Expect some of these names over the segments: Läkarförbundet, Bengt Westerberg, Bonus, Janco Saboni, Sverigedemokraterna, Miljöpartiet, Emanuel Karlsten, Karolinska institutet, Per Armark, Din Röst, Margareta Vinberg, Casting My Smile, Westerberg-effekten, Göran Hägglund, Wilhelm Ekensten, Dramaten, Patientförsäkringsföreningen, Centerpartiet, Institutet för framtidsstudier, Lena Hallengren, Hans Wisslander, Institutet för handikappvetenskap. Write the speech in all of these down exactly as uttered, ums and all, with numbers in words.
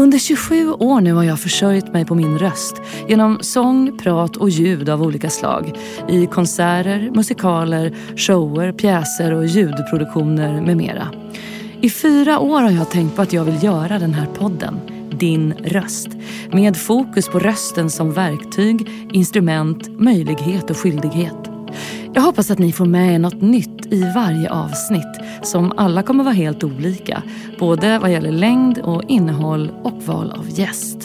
Under tjugosju år nu har jag försörjt mig på min röst genom sång, prat och ljud av olika slag i konserter, musikaler, shower, pjäser och ljudproduktioner med mera. I fyra år har jag tänkt på att jag vill göra den här podden, Din Röst, med fokus på rösten som verktyg, instrument, möjlighet och skyldighet. Jag hoppas att ni får med något nytt i varje avsnitt som alla kommer vara helt olika, både vad gäller längd och innehåll och val av gäst.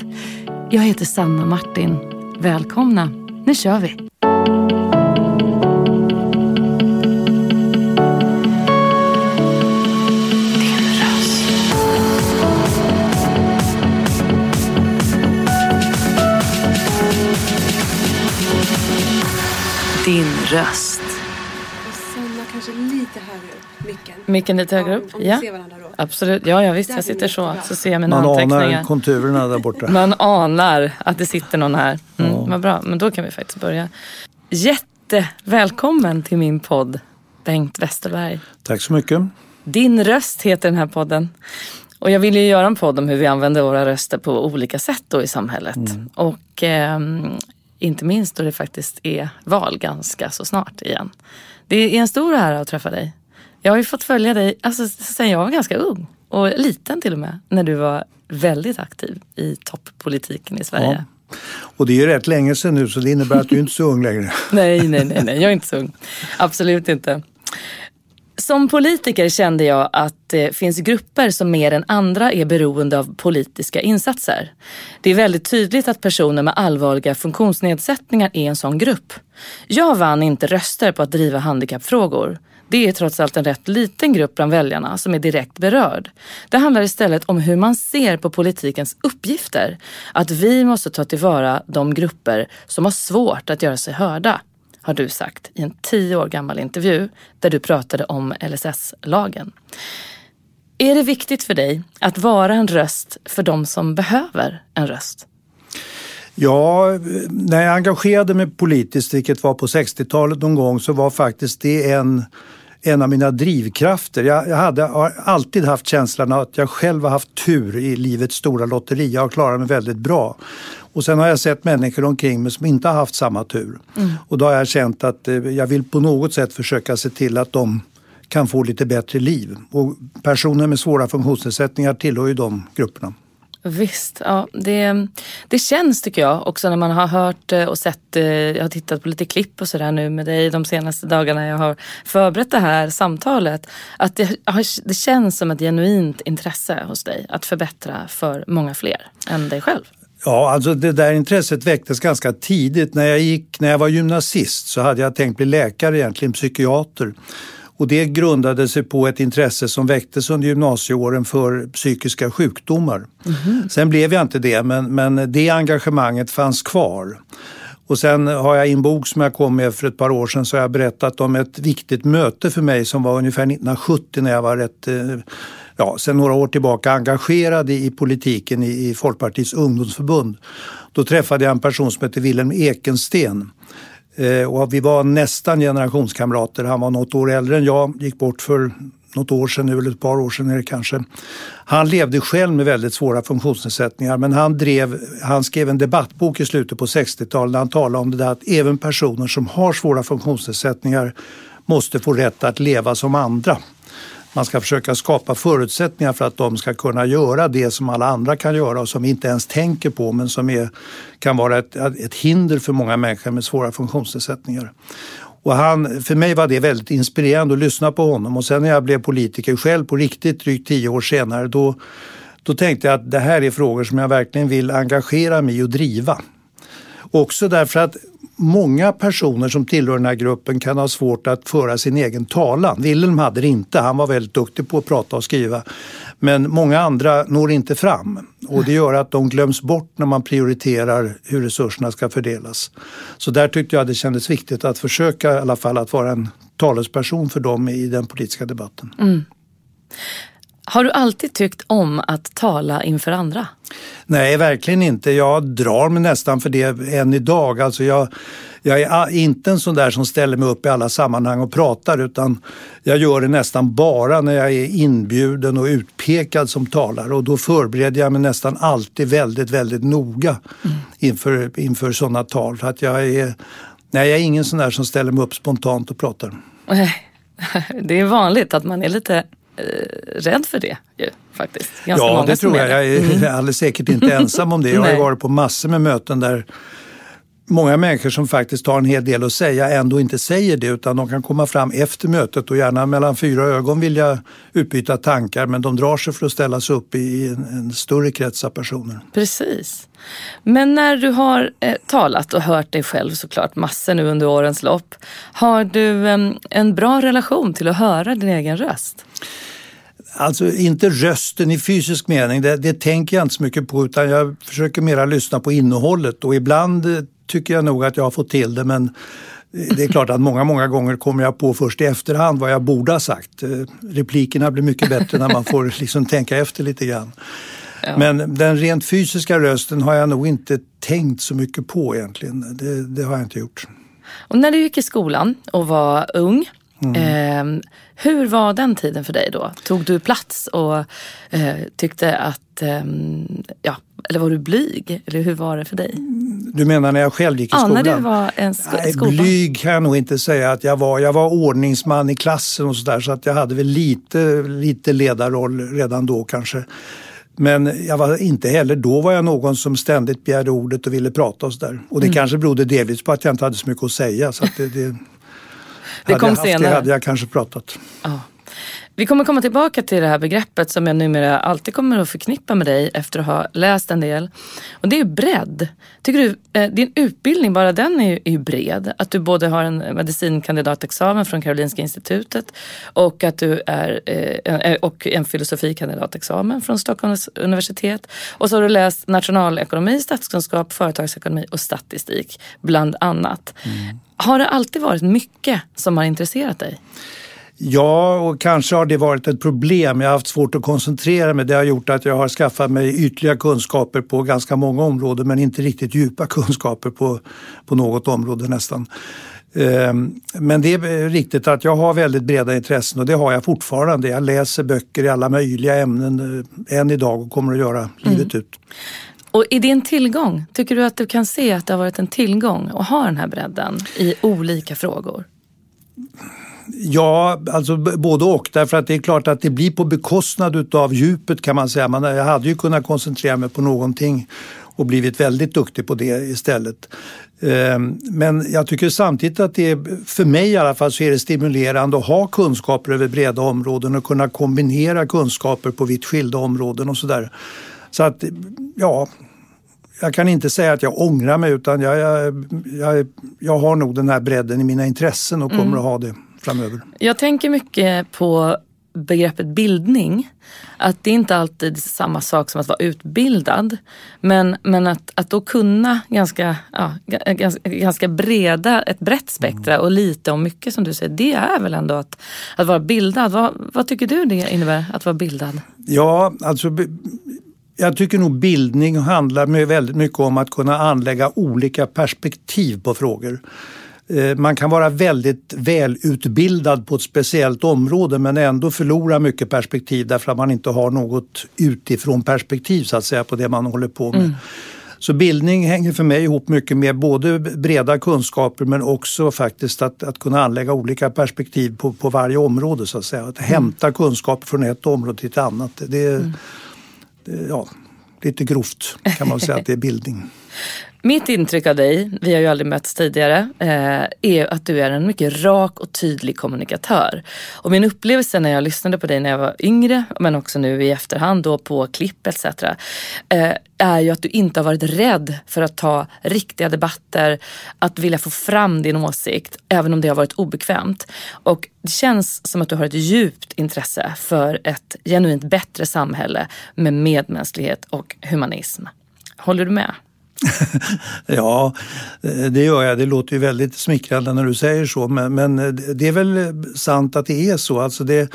Jag heter Sanna Martin. Välkomna, nu kör vi! Din röst. Och Sanna kanske lite högre upp, micken. Micken lite högre upp, ja. Om vi ja. ser varandra då. Absolut, ja, ja visst, där jag sitter så. Bra. Så ser jag mina anteckningar. Man anar konturerna där borta. Man anar att det sitter någon här. Mm, ja. Vad bra, men då kan vi faktiskt börja. Jättevälkommen till min podd, Bengt Westerberg. Tack så mycket. Din röst heter den här podden. Och jag ville ju göra en podd om hur vi använder våra röster på olika sätt då i samhället. Mm. Och... Eh, Inte minst då det faktiskt är val ganska så snart igen. Det är en stor ära att träffa dig. Jag har ju fått följa dig alltså, sen jag var ganska ung. Och liten till och med. När du var väldigt aktiv i topppolitiken i Sverige. Ja. Och det är ju rätt länge sedan nu så det innebär att du inte är så ung längre. nej, nej, nej, nej. Jag är inte så ung. Absolut inte. Som politiker kände jag att det finns grupper som mer än andra är beroende av politiska insatser. Det är väldigt tydligt att personer med allvarliga funktionsnedsättningar är en sån grupp. Jag vann inte röster på att driva handikappfrågor. Det är trots allt en rätt liten grupp bland väljarna som är direkt berörd. Det handlar istället om hur man ser på politikens uppgifter. Att vi måste ta tillvara de grupper som har svårt att göra sig hörda. Har du sagt i en tio år gammal intervju där du pratade om L S S-lagen. Är det viktigt för dig att vara en röst för de som behöver en röst? Ja, när jag engagerade mig politiskt, vilket var på sextiotalet någon gång, så var faktiskt det en, en av mina drivkrafter. Jag, jag hade har alltid haft känslan att jag själv har haft tur i livets stora lotteri. Jag har klarat mig väldigt bra. Och sen har jag sett människor omkring mig som inte har haft samma tur. Mm. Och då har jag känt att jag vill på något sätt försöka se till att de kan få lite bättre liv. Och personer med svåra funktionsnedsättningar tillhör ju de grupperna. Visst, ja, det, det känns tycker jag också när man har hört och sett, jag har tittat på lite klipp och sådär nu med dig de senaste dagarna jag har förberett det här samtalet, att det, det känns som ett genuint intresse hos dig att förbättra för många fler än dig själv. Ja, alltså det där intresset väcktes ganska tidigt. När jag, gick, när jag var gymnasist så hade jag tänkt bli läkare egentligen, psykiater. Och det grundade sig på ett intresse som väcktes under gymnasieåren för psykiska sjukdomar. Mm-hmm. Sen blev jag inte det, men, men det engagemanget fanns kvar. Och sen har jag i en bok som jag kom med för ett par år sedan så har jag berättat om ett viktigt möte för mig som var ungefär nittonhundrasjuttio när jag var rätt... Ja, sen några år tillbaka engagerad i politiken i, i Folkpartiets ungdomsförbund. Då träffade jag en person som heter Wilhelm Ekensten. Eh, och vi var nästan generationskamrater. Han var något år äldre än jag. Gick bort för något år sedan nu, eller ett par år sedan eller kanske. Han levde själv med väldigt svåra funktionsnedsättningar. Men han, drev, han skrev en debattbok i slutet på sextiotalet där han talade om det där att även personer som har svåra funktionsnedsättningar måste få rätt att leva som andra. Man ska försöka skapa förutsättningar för att de ska kunna göra det som alla andra kan göra och som vi inte ens tänker på men som är, kan vara ett, ett hinder för många människor med svåra funktionsnedsättningar. Och han, för mig var det väldigt inspirerande att lyssna på honom. Och sen när jag blev politiker själv på riktigt drygt tio år senare då, då tänkte jag att det här är frågor som jag verkligen vill engagera mig och driva. Också därför att många personer som tillhör den här gruppen kan ha svårt att föra sin egen talan. Wilhelm hade det inte, han var väldigt duktig på att prata och skriva. Men många andra når inte fram. Och det gör att de glöms bort när man prioriterar hur resurserna ska fördelas. Så där tyckte jag det kändes viktigt att försöka i alla fall att vara en talesperson för dem i den politiska debatten. Mm. Har du alltid tyckt om att tala inför andra? Nej, verkligen inte. Jag drar mig nästan för det än idag. Alltså jag, jag är inte en sån där som ställer mig upp i alla sammanhang och pratar, utan jag gör det nästan bara när jag är inbjuden och utpekad som talare. Och då förbereder jag mig nästan alltid väldigt, väldigt noga mm. inför, inför sådana tal. För att jag är, nej, jag är ingen sån där som ställer mig upp spontant och pratar. Det är vanligt att man är lite... rädd för det ju, faktiskt. Ganska ja, det tror jag. Jag är alldeles säkert inte ensam om det. Jag har varit på massor med möten där många människor som faktiskt har en hel del att säga ändå inte säger det, utan de kan komma fram efter mötet och gärna mellan fyra ögon vill jag utbyta tankar, men de drar sig för att ställa sig upp i en, en större krets av personer. Precis. Men när du har eh, talat och hört dig själv såklart massor nu under årens lopp, har du eh, en bra relation till att höra din egen röst? Alltså inte rösten i fysisk mening, det, det tänker jag inte så mycket på, utan jag försöker mera lyssna på innehållet, och ibland tycker jag nog att jag har fått till det, men det är klart att många, många gånger kommer jag på först i efterhand vad jag borde ha sagt. Replikerna blir mycket bättre när man får liksom tänka efter lite grann. Ja. Men den rent fysiska rösten har jag nog inte tänkt så mycket på egentligen. Det, det har jag inte gjort. Och när du gick i skolan och var ung, mm. eh, hur var den tiden för dig då? Tog du plats och eh, tyckte att, eh, ja... Eller var du blyg? Eller hur var det för dig? Du menar när jag själv gick i skolan? Ja, när du var en sk- skolan. Blyg kan jag nog inte säga att jag var. Jag var ordningsman i klassen och sådär, så att jag hade väl lite, lite ledarroll redan då kanske. Men jag var inte heller, då var jag någon som ständigt begärde ordet och ville prata och sådär. Och det mm. kanske berodde delvis på att jag inte hade så mycket att säga. Så att det, det, det kom senare. Det hade jag kanske pratat. Ja. Vi kommer komma tillbaka till det här begreppet som jag numera alltid kommer att förknippa med dig efter att ha läst en del. Och det är bredd. Tycker du, eh, din utbildning, bara den är ju bred. Att du både har en medicinkandidatexamen från Karolinska institutet och att du är eh, och en filosofikandidatexamen från Stockholms universitet. Och så har du läst nationalekonomi, statskunskap, företagsekonomi och statistik bland annat. Mm. Har det alltid varit mycket som har intresserat dig? Ja, och kanske har det varit ett problem. Jag har haft svårt att koncentrera mig. Det har gjort att jag har skaffat mig ytliga kunskaper på ganska många områden, men inte riktigt djupa kunskaper på, på något område nästan. Men det är riktigt att jag har väldigt breda intressen, och det har jag fortfarande. Jag läser böcker i alla möjliga ämnen än idag och kommer att göra livet mm. ut. Och är det en tillgång? Tycker du att du kan se att det har varit en tillgång att ha den här bredden i olika frågor? Ja, alltså både och. Därför att det är klart att det blir på bekostnad utav djupet kan man säga. Man, jag hade ju kunnat koncentrera mig på någonting och blivit väldigt duktig på det istället. Men jag tycker samtidigt att det är, för mig i alla fall, så är det stimulerande att ha kunskaper över breda områden och kunna kombinera kunskaper på vitt skilda områden och sådär. Så att, ja... Jag kan inte säga att jag ångrar mig, utan jag, jag, jag, jag har nog den här bredden i mina intressen och kommer mm. att ha det framöver. Jag tänker mycket på begreppet bildning. Att det inte alltid är samma sak som att vara utbildad. Men, men att, att då kunna ganska, ja, ganska, ganska breda, ett brett spektra mm. och lite om mycket som du säger. Det är väl ändå att, att vara bildad. Vad, vad tycker du det innebär att vara bildad? Ja, alltså... Jag tycker nog bildning handlar väldigt mycket om att kunna anlägga olika perspektiv på frågor. Man kan vara väldigt välutbildad på ett speciellt område, men ändå förlora mycket perspektiv därför att man inte har något utifrån perspektiv så att säga på det man håller på med. Mm. Så bildning hänger för mig ihop mycket med både breda kunskaper, men också faktiskt att, att kunna anlägga olika perspektiv på, på varje område så att säga. Att hämta kunskap från ett område till ett annat. Det är... Mm. Ja, lite grovt kan man säga att det är bildning. Mitt intryck av dig, vi har ju aldrig mötts tidigare, eh, är att du är en mycket rak och tydlig kommunikatör. Och min upplevelse när jag lyssnade på dig när jag var yngre, men också nu i efterhand då på klipp et cetera. Eh, är ju att du inte har varit rädd för att ta riktiga debatter, att vilja få fram din åsikt, även om det har varit obekvämt. Och det känns som att du har ett djupt intresse för ett genuint bättre samhälle med medmänsklighet och humanism. Håller du med? Ja, det gör jag. Det låter ju väldigt smickrande när du säger så, men, men det är väl sant att det är så. Alltså det,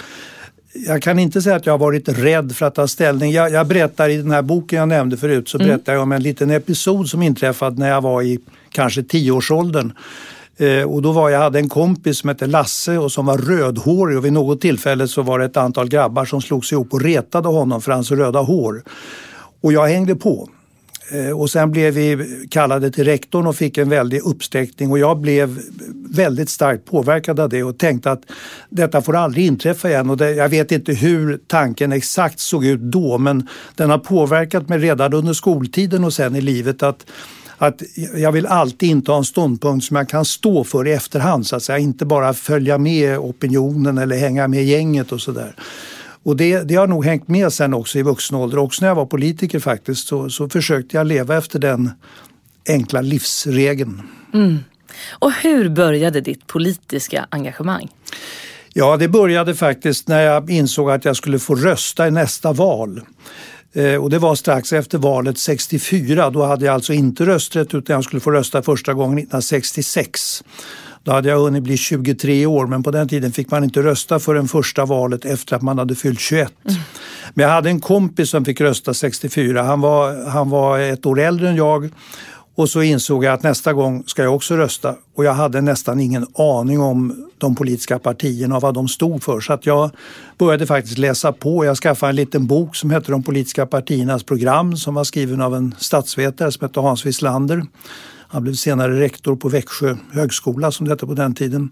jag kan inte säga att jag har varit rädd för att ta ställning. Jag, jag berättar i den här boken jag nämnde förut, så mm. berättar jag om en liten episod som inträffade när jag var i kanske tioårsåldern. Eh, och då var jag hade en kompis som hette Lasse och som var rödhårig, och vid något tillfälle så var det ett antal grabbar som slog sig ihop och retade honom för hans röda hår. Och jag hängde på. Och sen blev vi kallade till rektorn och fick en väldig uppsträckning, och jag blev väldigt starkt påverkad av det och tänkte att detta får aldrig inträffa igen. Och det, jag vet inte hur tanken exakt såg ut då, men den har påverkat mig redan under skoltiden och sen i livet att, att jag vill alltid inte ha en ståndpunkt som jag kan stå för i efterhand, så att säga, inte bara följa med opinionen eller hänga med gänget och sådär. Och det, det har nog hängt med sen också i vuxen ålder. Också när jag var politiker faktiskt så, så försökte jag leva efter den enkla livsregeln. Mm. Och hur började ditt politiska engagemang? Ja, det började faktiskt när jag insåg att jag skulle få rösta i nästa val. Eh, och det var strax efter valet sextiofyra. Då hade jag alltså inte rösträtt, utan jag skulle få rösta första gången nittonhundrasextiosex. Då hade jag hunnit bli tjugotre år, men på den tiden fick man inte rösta för den första valet efter att man hade fyllt tjugoett. Mm. Men jag hade en kompis som fick rösta sextiofyra. Han var, han var ett år äldre än jag, och så insåg jag att nästa gång ska jag också rösta. Och jag hade nästan ingen aning om de politiska partierna och vad de stod för. Så att jag började faktiskt läsa på. Jag skaffade en liten bok som heter De politiska partiernas program, som var skriven av en statsvetare som hette Hans Wisslander. Han blev senare rektor på Växjö högskola, som det hette på den tiden.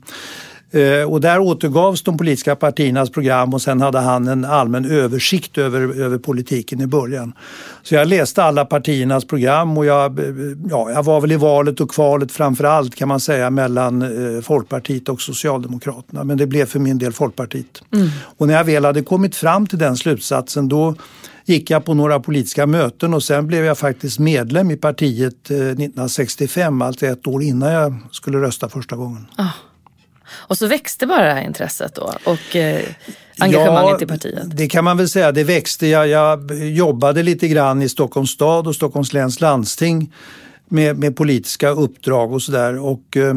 Eh, och där återgavs de politiska partiernas program, och sen hade han en allmän översikt över, över politiken i början. Så jag läste alla partiernas program, och jag, ja, jag var väl i valet och kvalet framförallt, kan man säga, mellan eh, Folkpartiet och Socialdemokraterna. Men det blev för min del Folkpartiet. Mm. Och när jag väl hade kommit fram till den slutsatsen, då gick jag på några politiska möten, och sen blev jag faktiskt medlem i partiet nittonhundrasextiofem, alltså ett år innan jag skulle rösta första gången. Oh. Och så växte bara det här intresset då och eh, engagemanget ja, i partiet? Det kan man väl säga, det växte. Jag, jag jobbade lite grann i Stockholms stad och Stockholms läns landsting med, med politiska uppdrag och sådär. Och eh,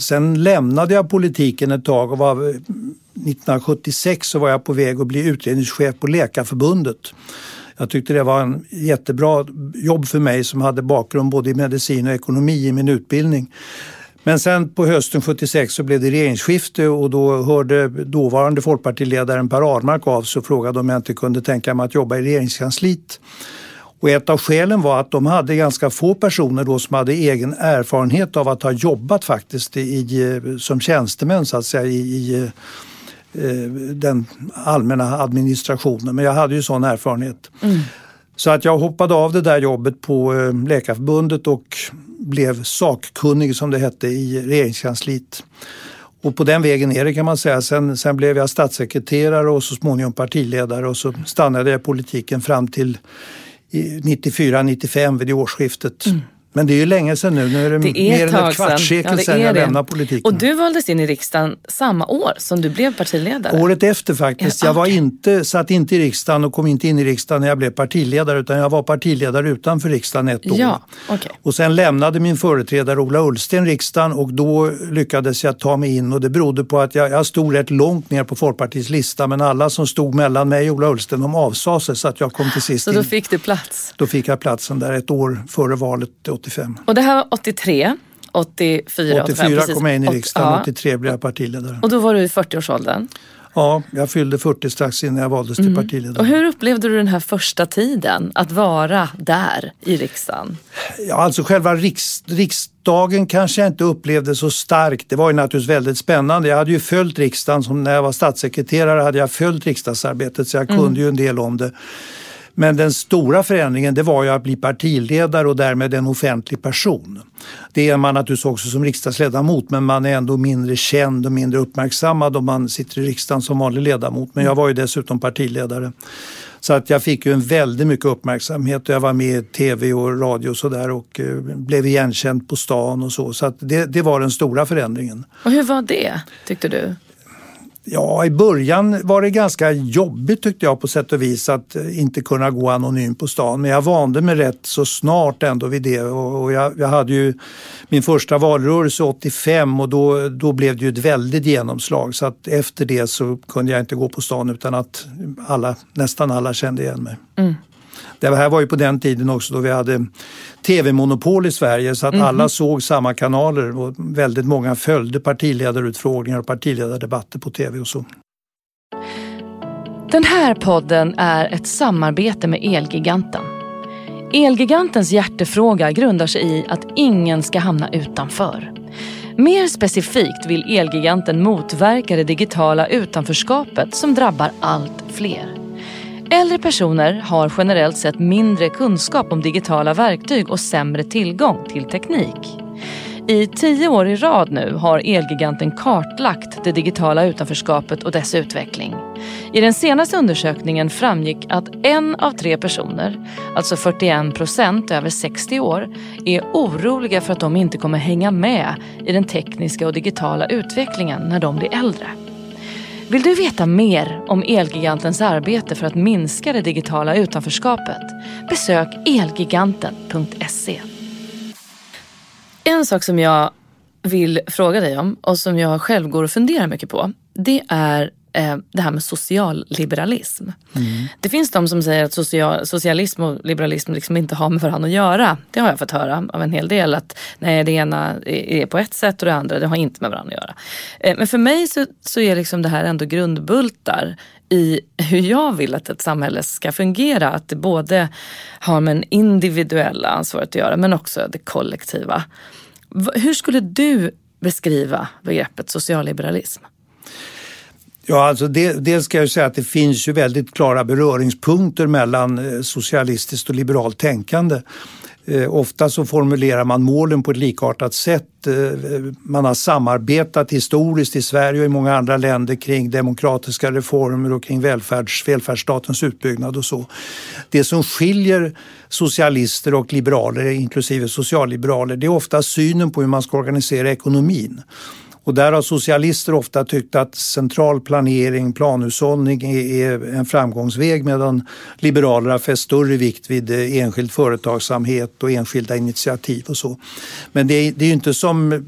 sen lämnade jag politiken ett tag och var... nittonhundrasjuttiosex så var jag på väg att bli utredningschef på Läkarförbundet. Jag tyckte det var en jättebra jobb för mig som hade bakgrund både i medicin och ekonomi i min utbildning. Men sen på hösten sjuttiosex så blev det regeringsskifte, och då hörde dåvarande folkpartiledaren Per Armark av sig och frågade om jag inte kunde tänka mig att jobba i regeringskansliet. Och ett av skälen var att de hade ganska få personer då som hade egen erfarenhet av att ha jobbat faktiskt i, som tjänstemän så att säga i, i den allmänna administrationen, men jag hade ju sån erfarenhet. Mm. Så att jag hoppade av det där jobbet på Läkarförbundet och blev sakkunnig, som det hette, i regeringskansliet. Och på den vägen är det, kan man säga. Sen, sen blev jag statssekreterare och så småningom partiledare, och så stannade jag i politiken fram till nittiofyra nittiofem vid årsskiftet. Mm. Men det är ju länge sedan nu, nu är det, det är mer än ett kvartssekel ja, sedan jag det. lämnade politiken. Och du valdes in i riksdagen samma år som du blev partiledare? Året efter faktiskt. Jag var inte, satt inte i riksdagen och kom inte in i riksdagen när jag blev partiledare, utan jag var partiledare utanför riksdagen ett år. Ja, okay. Och sen lämnade min företrädare Ola Ullsten riksdagen, och då lyckades jag ta mig in, och det berodde på att jag, jag stod rätt långt ner på Folkpartiets lista, men alla som stod mellan mig och Ola Ullsten, de avsade sig, så att jag kom till sist. Så då in. fick du plats? Då fick jag platsen där ett år före valet åttiofem. Och det här var åttiotre, åttiofyra, åttiofyra åttiofem, precis. Kom jag in i riksdagen, och, ja. åttiotre blev jag partiledare. Och då var du i fyrtioårsåldern? Ja, jag fyllde fyrtio strax innan jag valdes till mm. partiledare. Och hur upplevde du den här första tiden att vara där i riksdagen? Ja, alltså själva riks, riksdagen kanske jag inte upplevde så starkt. Det var ju naturligtvis väldigt spännande. Jag hade ju följt riksdagen, som när jag var statssekreterare hade jag följt riksdagsarbetet, så jag kunde mm. ju en del om det. Men den stora förändringen, det var ju att bli partiledare och därmed en offentlig person. Det är man naturligtvis också som riksdagsledamot, men man är ändå mindre känd och mindre uppmärksammad om man sitter i riksdagen som vanlig ledamot. Men jag var ju dessutom partiledare. Så att jag fick ju en väldigt mycket uppmärksamhet, och jag var med i tv och radio och sådär, och blev igenkänd på stan och så. Så att det, det var den stora förändringen. Och hur var det, tyckte du? Ja, i början var det ganska jobbigt tyckte jag på sätt och vis att inte kunna gå anonym på stan. Men jag vande mig rätt så snart ändå vid det. Och jag, jag hade ju min första valrörelse åttiofem och då, då blev det ju ett väldigt genomslag. Så att efter det så kunde jag inte gå på stan utan att alla, nästan alla kände igen mig. Mm. Det här var ju på den tiden också då vi hade tv-monopol i Sverige så att mm. alla såg samma kanaler och väldigt många följde partiledarutfrågningar och partiledardebatter på tv och så. Den här podden är ett samarbete med Elgiganten. Elgigantens hjärtefråga grundar sig i att ingen ska hamna utanför. Mer specifikt vill Elgiganten motverka det digitala utanförskapet som drabbar allt fler. Äldre personer har generellt sett mindre kunskap om digitala verktyg och sämre tillgång till teknik. I tio år i rad nu har Elgiganten kartlagt det digitala utanförskapet och dess utveckling. I den senaste undersökningen framgick att en av tre personer, alltså fyrtioen procent över sextio år, är oroliga för att de inte kommer hänga med i den tekniska och digitala utvecklingen när de blir äldre. Vill du veta mer om Elgigantens arbete för att minska det digitala utanförskapet? Besök elgiganten punkt se. En sak som jag vill fråga dig om och som jag själv går och funderar mycket på, det är eh, det här med socialliberalism. Mm. Det finns de som säger att social, socialism och liberalism liksom inte har med varandra att göra. Det har jag fått höra av en hel del, att nej, det ena är på ett sätt och det andra det har inte med varandra att göra. Eh, men för mig så, så är liksom det här ändå grundbultar i hur jag vill att ett samhälle ska fungera. Att det både har med en individuella ansvaret att göra men också det kollektiva. Hur skulle du beskriva begreppet socialliberalism? Ja, alltså det, det ska jag säga att det finns ju väldigt klara beröringspunkter mellan socialistiskt och liberalt tänkande. Eh, ofta så formulerar man målen på ett likartat sätt. Eh, man har samarbetat historiskt i Sverige och i många andra länder kring demokratiska reformer och kring välfärds, välfärdsstatens utbyggnad och så. Det som skiljer socialister och liberaler, inklusive socialliberaler, det är ofta synen på hur man ska organisera ekonomin. Och där har socialister ofta tyckt att central planering, planhushållning är en framgångsväg, medan liberaler har fäst större vikt vid enskild företagsamhet och enskilda initiativ och så. Men det är, det är ju inte som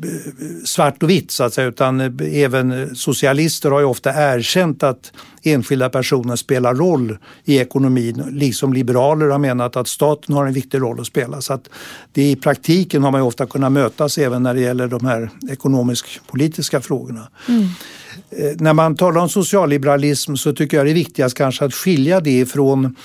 svart och vitt så att säga, utan även socialister har ju ofta erkänt att enskilda personer spelar roll i ekonomin, liksom liberaler har menat att staten har en viktig roll att spela. Så att det i praktiken har man ju ofta kunnat mötas även när det gäller de här ekonomisk-politiska frågorna. Mm. När man talar om socialliberalism så tycker jag det är viktigast kanske att skilja det ifrån,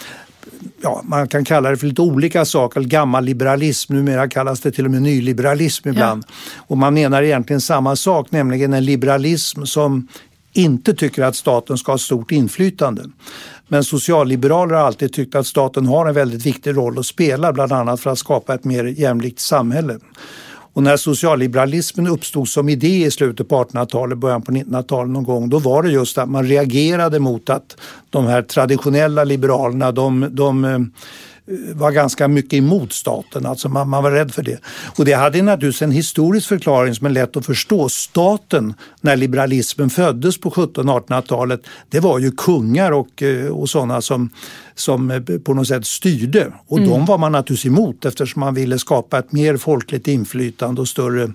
ja, man kan kalla det för lite olika saker. Gammal liberalism, numera kallas det till och med nyliberalism ibland. Ja. Och man menar egentligen samma sak, nämligen en liberalism som inte tycker att staten ska ha stort inflytande. Men socialliberaler har alltid tyckt att staten har en väldigt viktig roll att spela, bland annat för att skapa ett mer jämlikt samhälle. Och när socialliberalismen uppstod som idé i slutet på artonhundratalet, början på nittonhundratalet någon gång, då var det just att man reagerade mot att de här traditionella liberalerna, de... de var ganska mycket emot staten. Alltså man, man var rädd för det. Och det hade naturligtvis en historisk förklaring som är lätt att förstå. Staten, när liberalismen föddes på sjuttonhundra- och artonhundratalet, det var ju kungar och, och sådana som, som på något sätt styrde. Och mm. de var man naturligtvis emot eftersom man ville skapa ett mer folkligt inflytande och större,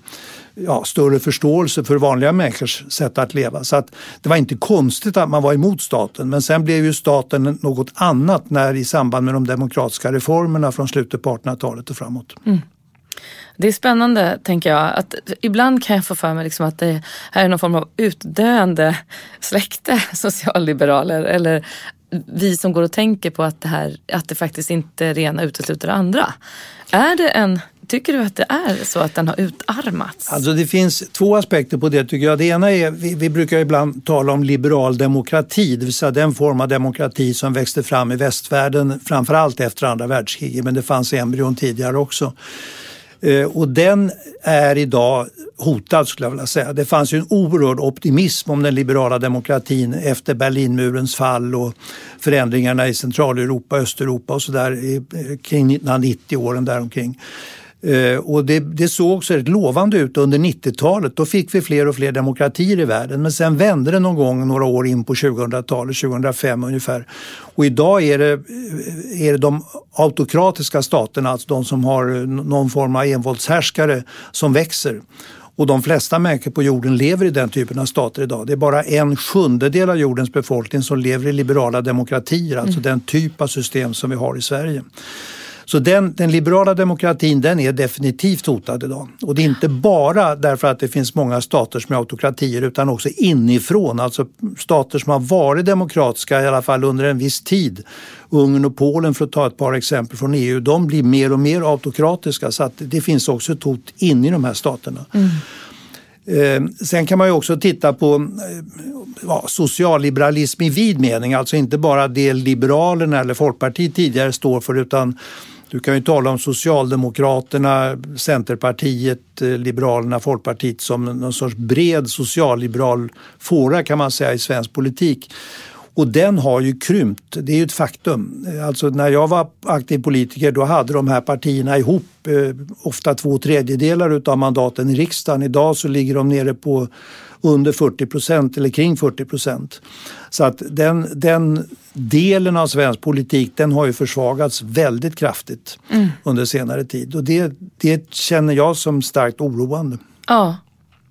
ja, större förståelse för vanliga människors sätt att leva. Så att det var inte konstigt att man var emot staten. Men sen blev ju staten något annat när i samband med de demokratiska reformerna från slutet på artonhundratalet och framåt. Mm. Det är spännande, tänker jag. Att ibland kan jag få för mig liksom att det här är någon form av utdöende släkte, socialliberaler. Eller vi som går och tänker på att det, här, att det faktiskt inte rena utesluter andra. Är det en... Tycker du att det är så att den har utarmats? Alltså det finns två aspekter på det tycker jag. Det ena är, vi, vi brukar ibland tala om liberal demokrati, det vill säga den form av demokrati som växte fram i västvärlden framförallt efter andra världskriget, men det fanns embryon tidigare också. Och den är idag hotad skulle jag vilja säga. Det fanns ju en oerhörd optimism om den liberala demokratin efter Berlinmurens fall och förändringarna i Centraleuropa, Östeuropa och sådär kring nittonhundranittio åren däromkring. Eh, och det, det såg så rätt lovande ut under nittiotalet. Då fick vi fler och fler demokratier i världen. Men sen vände det någon gång några år in på tjugohundratalet, tjugohundrafem ungefär. Och idag är det, är det de autokratiska staterna, alltså de som har någon form av envåldshärskare, som växer. Och de flesta människor på jorden lever i den typen av stater idag. Det är bara en sjundedel av jordens befolkning som lever i liberala demokratier. Alltså mm. den typ av system som vi har i Sverige. Så den, den liberala demokratin, den är definitivt hotad idag. Och det är inte bara därför att det finns många stater som är autokratier, utan också inifrån. Alltså stater som har varit demokratiska i alla fall under en viss tid. Ungern och Polen, för att ta ett par exempel från E U, de blir mer och mer autokratiska. Så att det finns också ett hot in i de här staterna. Mm. Sen kan man ju också titta på ja, socialliberalism i vid mening. Alltså inte bara det Liberalerna eller Folkpartiet tidigare står för, utan du kan ju tala om Socialdemokraterna, Centerpartiet, Liberalerna, Folkpartiet som någon sorts bred socialliberal fåra kan man säga i svensk politik. Och den har ju krympt, det är ju ett faktum. Alltså när jag var aktiv politiker, då hade de här partierna ihop eh, ofta två tredjedelar av mandaten i riksdagen. Idag så ligger de nere på under fyrtio procent eller kring fyrtio procent. Så att den, den delen av svensk politik, den har ju försvagats väldigt kraftigt mm. under senare tid. Och det, det känner jag som starkt oroande. Ja.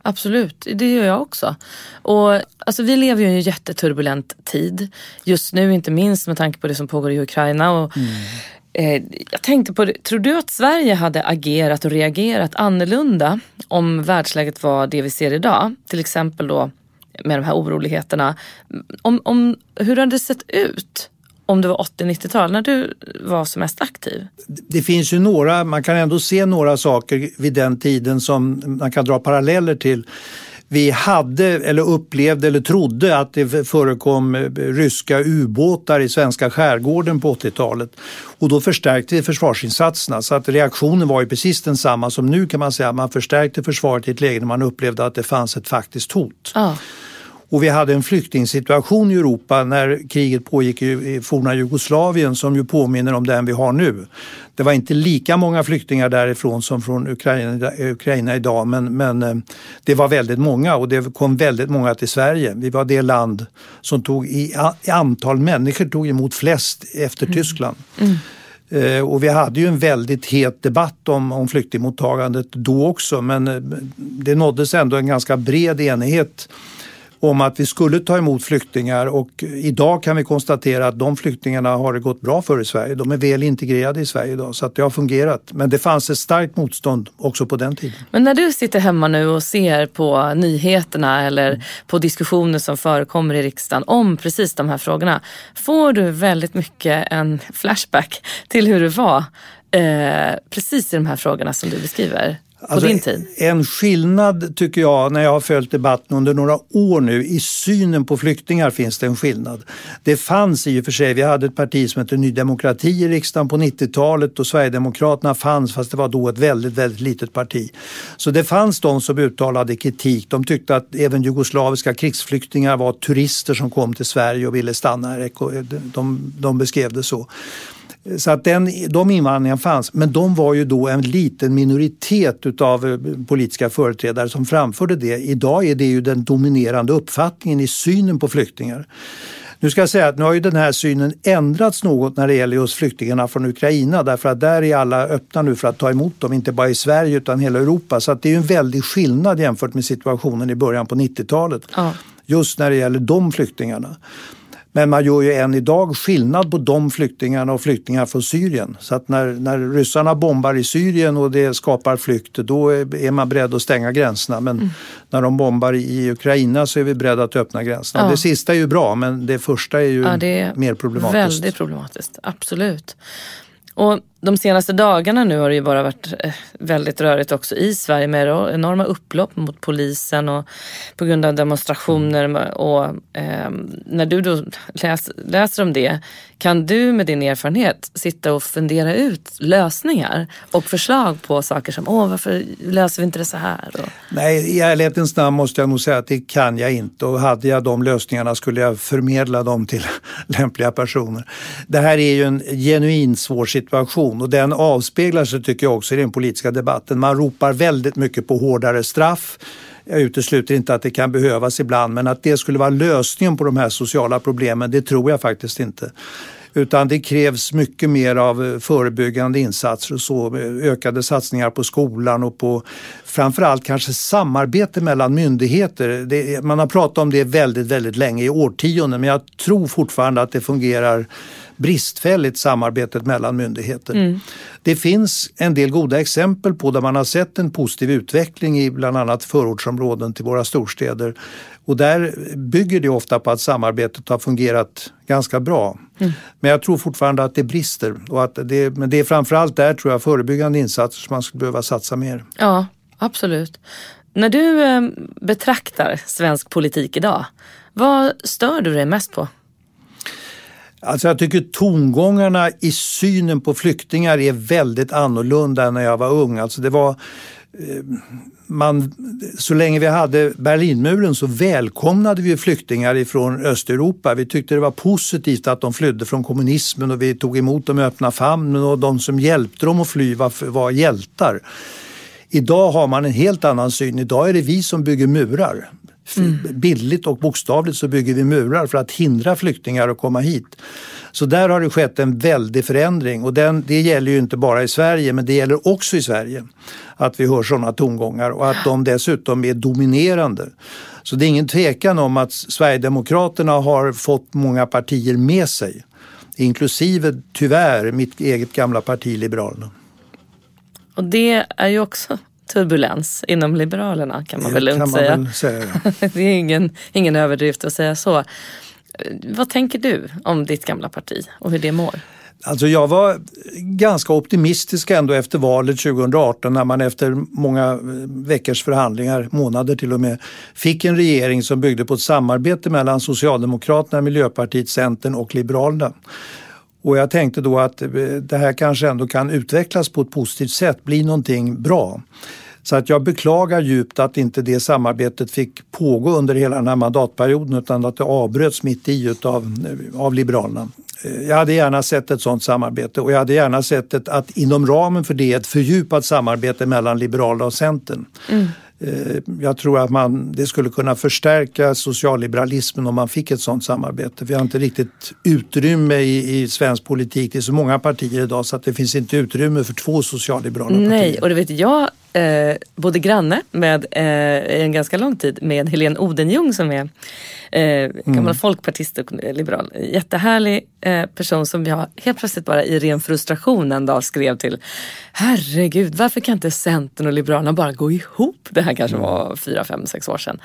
Absolut, det gör jag också. Och alltså, vi lever ju i en jätteturbulent tid just nu, inte minst med tanke på det som pågår i Ukraina. Och, mm. eh, jag tänkte på, tror du att Sverige hade agerat och reagerat annorlunda om världsläget var det vi ser idag? Till exempel då med de här oroligheterna. Om, om, hur hade det sett ut? Om det var åttio-nittiotal när du var som mest aktiv? Det finns ju några, man kan ändå se några saker vid den tiden som man kan dra paralleller till. Vi hade eller upplevde eller trodde att det förekom ryska ubåtar i svenska skärgården på åttiotalet. Och då förstärkte vi försvarsinsatserna, så att reaktionen var ju precis densamma som nu kan man säga. Man förstärkte försvaret i ett läge när man upplevde att det fanns ett faktiskt hot. Ja. Och vi hade en flyktingsituation i Europa när kriget pågick i forna Jugoslavien som ju påminner om den vi har nu. Det var inte lika många flyktingar därifrån som från Ukraina, Ukraina idag, men, men det var väldigt många och det kom väldigt många till Sverige. Vi var det land som tog i, i antal människor tog emot flest efter mm. Tyskland. Mm. Och vi hade ju en väldigt het debatt om, om flyktingmottagandet då också, men det nåddes ändå en ganska bred enighet om att vi skulle ta emot flyktingar, och idag kan vi konstatera att de flyktingarna har det gått bra för i Sverige. De är väl integrerade i Sverige idag, så att det har fungerat. Men det fanns ett starkt motstånd också på den tiden. Men när du sitter hemma nu och ser på nyheterna eller mm. på diskussioner som förekommer i riksdagen om precis de här frågorna, får du väldigt mycket en flashback till hur det var eh, precis i de här frågorna som du beskriver? Alltså, en skillnad tycker jag, när jag har följt debatten under några år nu, i synen på flyktingar finns det en skillnad. Det fanns i och för sig, vi hade ett parti som hette Nydemokrati i riksdagen på nittiotalet och Sverigedemokraterna fanns, fast det var då ett väldigt, väldigt litet parti. Så det fanns de som uttalade kritik. De tyckte att även jugoslaviska krigsflyktingar var turister som kom till Sverige och ville stanna här. De, de beskrev det så. Så att den, de invandringarna fanns, men de var ju då en liten minoritet av politiska företrädare som framförde det. Idag är det ju den dominerande uppfattningen i synen på flyktingar. Nu ska jag säga att nu har ju den här synen ändrats något när det gäller just flyktingarna från Ukraina, därför att där är alla öppna nu för att ta emot dem, inte bara i Sverige utan hela Europa. Så att det är ju en väldig skillnad jämfört med situationen i början på nittiotalet, ja. Just när det gäller de flyktingarna. Men man gör ju än idag skillnad på de flyktingarna och flyktingar från Syrien. Så att när, när ryssarna bombar i Syrien och det skapar flykt, då är man beredd att stänga gränserna. Men mm. när de bombar i Ukraina så är vi beredda att öppna gränserna. Ja. Det sista är ju bra, men det första är ju ja, det är mer problematiskt. Väldigt problematiskt, absolut. Och de senaste dagarna nu har det ju bara varit väldigt rörigt också i Sverige med enorma upplopp mot polisen och på grund av demonstrationer. Och eh, när du då läs, läser om det, kan du med din erfarenhet sitta och fundera ut lösningar och förslag på saker som, åh varför löser vi inte det så här? Och... Nej, i ärlighetens namn måste jag nog säga att det kan jag inte, och hade jag de lösningarna skulle jag förmedla dem till lämpliga personer. Det här är ju en genuin svår situation. diskussion, och den avspeglar sig, tycker jag, också i den politiska debatten. Man ropar väldigt mycket på hårdare straff. Jag utesluter inte att det kan behövas ibland, men att det skulle vara lösningen på de här sociala problemen, det tror jag faktiskt inte. Utan det krävs mycket mer av förebyggande insatser och så, ökade satsningar på skolan och på framförallt kanske samarbete mellan myndigheter. Det, man har pratat om det väldigt, väldigt länge, i årtionden, men jag tror fortfarande att det fungerar bristfälligt, samarbetet mellan myndigheter. Mm. Det finns en del goda exempel på där man har sett en positiv utveckling i bland annat förortsområden till våra storstäder. Och där bygger det ofta på att samarbetet har fungerat ganska bra. Mm. Men jag tror fortfarande att det brister. Och att det, men det är framförallt där, tror jag, förebyggande insatser som man skulle behöva satsa mer. Ja, absolut. När du betraktar svensk politik idag, vad stör du dig mest på? Alltså jag tycker tongångarna i synen på flyktingar är väldigt annorlunda än när jag var ung. Alltså det var, man, så länge vi hade Berlinmuren så välkomnade vi flyktingar ifrån Östeuropa. Vi tyckte det var positivt att de flydde från kommunismen, och vi tog emot dem i öppna famnen, och de som hjälpte dem att fly var, var hjältar. Idag har man en helt annan syn. Idag är det vi som bygger murar. Mm. Bildligt och bokstavligt så bygger vi murar för att hindra flyktingar att komma hit. Så där har det skett en väldig förändring, och den, det gäller ju inte bara i Sverige, men det gäller också i Sverige att vi hör sådana tongångar, och att de dessutom är dominerande. Så det är ingen tvekan om att Sverigedemokraterna har fått många partier med sig, inklusive tyvärr mitt eget gamla parti Liberalerna. Och det är ju också turbulens inom Liberalerna, kan man väl lugnt säga. Väl säga ja. Det är ingen, ingen överdrift att säga så. Vad tänker du om ditt gamla parti och hur det mår? Alltså jag var ganska optimistisk ändå efter valet tjugo arton, när man efter många veckors förhandlingar, månader till och med, fick en regering som byggde på ett samarbete mellan Socialdemokraterna, Miljöpartiet, Centern och Liberalerna. Och jag tänkte då att det här kanske ändå kan utvecklas på ett positivt sätt, bli någonting bra. Så att jag beklagar djupt att inte det samarbetet fick pågå under hela den här mandatperioden, utan att det avbröts mitt i utav, av Liberalerna. Jag hade gärna sett ett sådant samarbete, och jag hade gärna sett ett, att inom ramen för det ett fördjupat samarbete mellan Liberalerna och Centern. Mm. Jag tror att man, det skulle kunna förstärka socialliberalismen om man fick ett sådant samarbete. Vi har inte riktigt utrymme i, i svensk politik. Det är så många partier idag så att det finns inte utrymme för två socialliberala partier. Nej, och det vet jag, eh, både granne med eh, en ganska lång tid med Helene Odenjung som är eh, gammal mm. folkpartist och liberal. Jättehärlig eh, person som jag helt plötsligt bara i ren frustration en dag skrev till. Herregud, varför kan inte Centern och Liberalerna bara gå ihop? Det här kanske var fyra, fem, sex år sedan.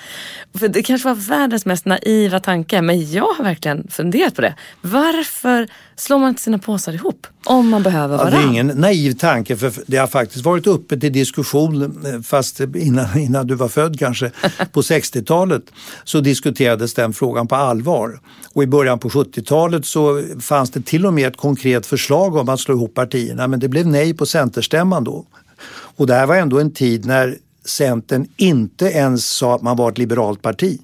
För det kanske var världens mest naiva tanke, men jag har verkligen funderat på det. Varför slår man inte sina påsar ihop om man behöver varandra? Ja, det är ingen naiv tanke, för det har faktiskt varit uppe till diskussion, fast innan, innan du var född kanske, på sextiotalet så diskuterades den frågan på allvar. Och i början på sjuttiotalet så fanns det till och med ett konkret förslag om att slå ihop partierna, men det blev nej på Centerstämman då. Och det här var ändå en tid när Centern inte ens sa att man var ett liberalt parti.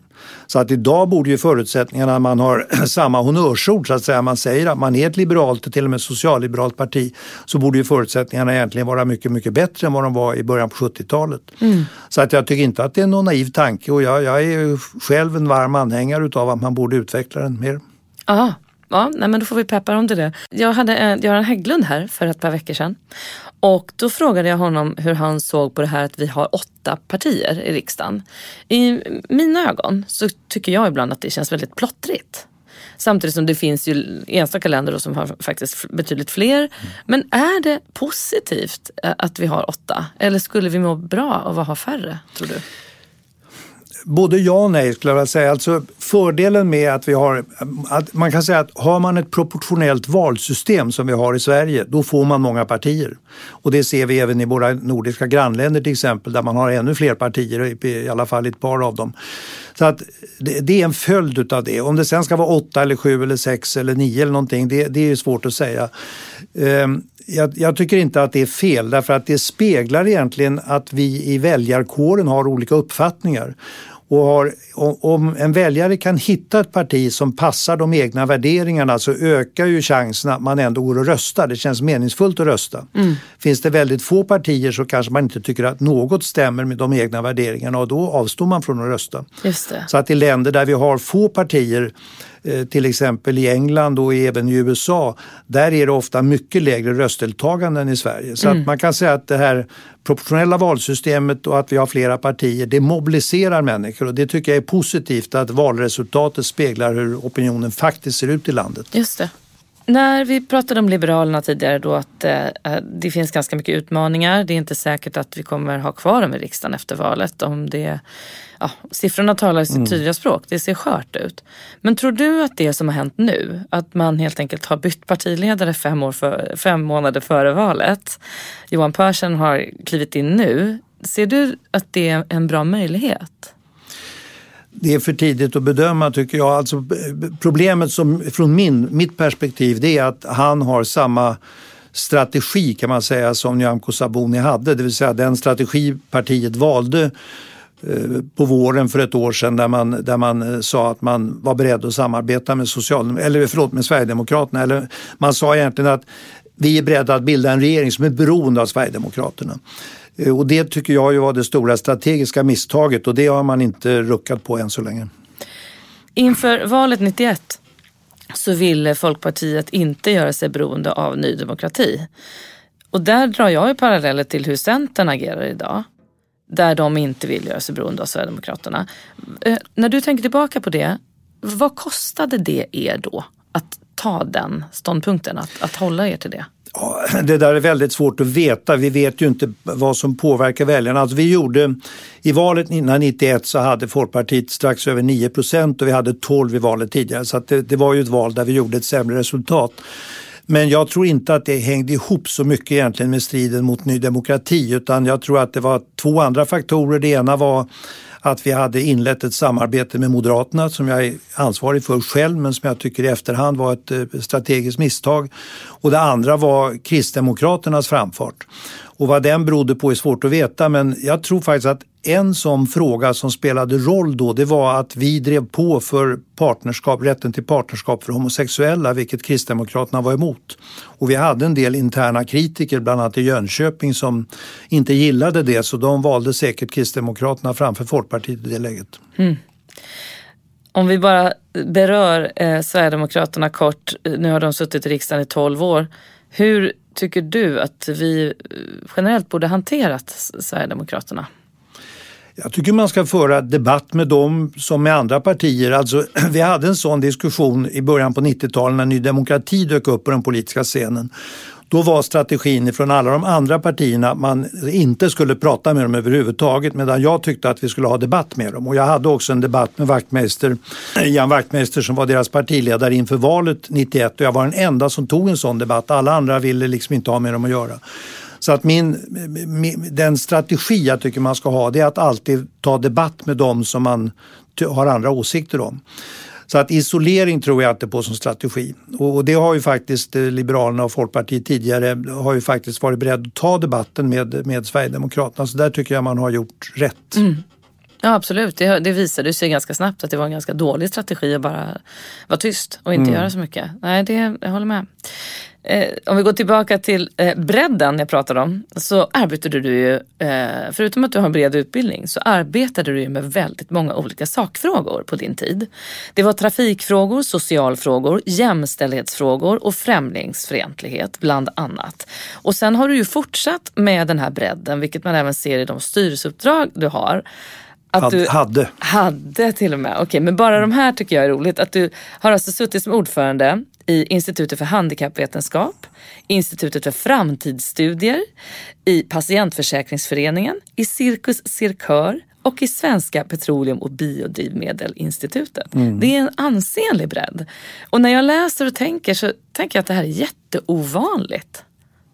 Så att idag borde ju förutsättningarna, man har samma honnörsord så att säga, man säger att man är ett liberalt och till och med socialliberalt parti, så borde ju förutsättningarna egentligen vara mycket, mycket bättre än vad de var i början på sjuttiotalet. Mm. Så att jag tycker inte att det är någon naiv tanke, och jag, jag är själv en varm anhängare utav att man borde utveckla den mer. Aha. Ja, nej, men då får vi peppa om till det. Jag hade en, Göran Hägglund här för ett par veckor sedan. Och då frågade jag honom hur han såg på det här att vi har åtta partier i riksdagen. I mina ögon så tycker jag ibland att det känns väldigt plottrigt. Samtidigt som det finns ju enstaka länder då som har faktiskt betydligt fler. Men är det positivt att vi har åtta? Eller skulle vi må bra av att ha färre, tror du? Både ja och nej skulle jag vilja säga. Alltså fördelen med att vi har, att man kan säga att har man ett proportionellt valsystem som vi har i Sverige, då får man många partier. Och det ser vi även i våra nordiska grannländer till exempel, där man har ännu fler partier, i alla fall ett par av dem. Så att det, det är en följd utav det. Om det sen ska vara åtta eller sju eller sex eller nio eller någonting, det, det är svårt att säga. Um, Jag, jag tycker inte att det är fel, därför att det speglar egentligen att vi i väljarkåren har olika uppfattningar. Och har, om en väljare kan hitta ett parti som passar de egna värderingarna så ökar ju chansen att man ändå går och röstar. Det känns meningsfullt att rösta. Mm. Finns det väldigt få partier så kanske man inte tycker att något stämmer med de egna värderingarna och då avstår man från att rösta. Just det. Så att i länder där vi har få partier, till exempel i England och även i U S A, där är det ofta mycket lägre röstdeltagande än i Sverige. Så mm. att man kan säga att det här proportionella valsystemet och att vi har flera partier, det mobiliserar människor. Och det tycker jag är positivt, att valresultatet speglar hur opinionen faktiskt ser ut i landet. Just det. När vi pratade om Liberalerna tidigare då, att eh, det finns ganska mycket utmaningar. Det är inte säkert att vi kommer ha kvar dem i riksdagen efter valet. Om det, ja, siffrorna talar i sitt mm. tydliga språk. Det ser skört ut. Men tror du att det som har hänt nu, att man helt enkelt har bytt partiledare fem, år för, fem månader före valet. Johan Persson har klivit in nu. Ser du att det är en bra möjlighet? Det är för tidigt att bedöma, tycker jag. Alltså, problemet som, från min, mitt perspektiv, det är att han har samma strategi, kan man säga, som Janco Saboni hade. Det vill säga den strategi partiet valde på våren för ett år sedan, där man, där man sa att man var beredd att samarbeta med, Social, eller, förlåt, med Sverigedemokraterna. Eller, man sa egentligen att vi är beredda att bilda en regering som är beroende av Sverigedemokraterna. Och det tycker jag ju var det stora strategiska misstaget, och det har man inte ruckat på än så länge. Inför valet nittioett så ville Folkpartiet inte göra sig beroende av Nydemokrati. Och där drar jag ju paralleller till hur Centern agerar idag, där de inte vill göra sig beroende av Sverigedemokraterna. När du tänker tillbaka på det, vad kostade det er då att ta den ståndpunkten, att, att hålla er till det? Det där är väldigt svårt att veta. Vi vet ju inte vad som påverkar väljarna. Alltså vi gjorde, i valet nittonhundranittioett så hade Folkpartiet strax över nio procent och vi hade tolv i valet tidigare. Så att det, det var ju ett val där vi gjorde ett sämre resultat. Men jag tror inte att det hängde ihop så mycket egentligen med striden mot Nydemokrati, utan jag tror att det var två andra faktorer. Det ena var att vi hade inlett ett samarbete med Moderaterna som jag är ansvarig för själv, men som jag tycker i efterhand var ett strategiskt misstag. Och det andra var Kristdemokraternas framfart. Och vad den berodde på är svårt att veta, men jag tror faktiskt att en sån fråga som spelade roll då, det var att vi drev på för partnerskap, rätten till partnerskap för homosexuella, vilket Kristdemokraterna var emot. Och vi hade en del interna kritiker, bland annat i Jönköping, som inte gillade det, så de valde säkert Kristdemokraterna framför Folkpartiet i det läget. Mm. Om vi bara berör eh, Sverigedemokraterna kort, nu har de suttit i riksdagen i tolv år. Hur tycker du att vi generellt borde hanterat Sverigedemokraterna? Jag tycker man ska föra debatt med dem som med andra partier. Alltså, vi hade en sån diskussion i början på nittiotalet när Nydemokrati dök upp på den politiska scenen. Då var strategin från alla de andra partierna att man inte skulle prata med dem överhuvudtaget, medan jag tyckte att vi skulle ha debatt med dem. Och jag hade också en debatt med Wachtmeister, Jan Wachtmeister, som var deras partiledare inför valet nittioett, och jag var den enda som tog en sån debatt. Alla andra ville liksom inte ha med dem att göra. Så att min, min, den strategi jag tycker man ska ha, det är att alltid ta debatt med dem som man har andra åsikter om. Så att isolering tror jag inte på som strategi. Och det har ju faktiskt Liberalerna och Folkpartiet tidigare har ju faktiskt varit beredda att ta debatten med, med Sverigedemokraterna. Så där tycker jag man har gjort rätt. Mm. Ja, absolut. Det, det visade sig ganska snabbt att det var en ganska dålig strategi att bara vara tyst och inte mm. göra så mycket. Nej, det jag håller med. Eh, om vi går tillbaka till eh, bredden jag pratade om, så arbetade du ju, eh, förutom att du har en bred utbildning, så arbetade du ju med väldigt många olika sakfrågor på din tid. Det var trafikfrågor, socialfrågor, jämställdhetsfrågor och främlingsfientlighet bland annat. Och sen har du ju fortsatt med den här bredden, vilket man även ser i de styrelseuppdrag du har. Att du hade. Hade till och med. Okej, okay, men bara de här tycker jag är roligt. Att du har alltså suttit som ordförande i Institutet för handikappvetenskap, Institutet för framtidsstudier, i Patientförsäkringsföreningen, i Circus Cirkör och i Svenska Petroleum- och Biodrivmedelinstitutet. Mm. Det är en ansenlig bredd. Och när jag läser och tänker så tänker jag att det här är jätteovanligt.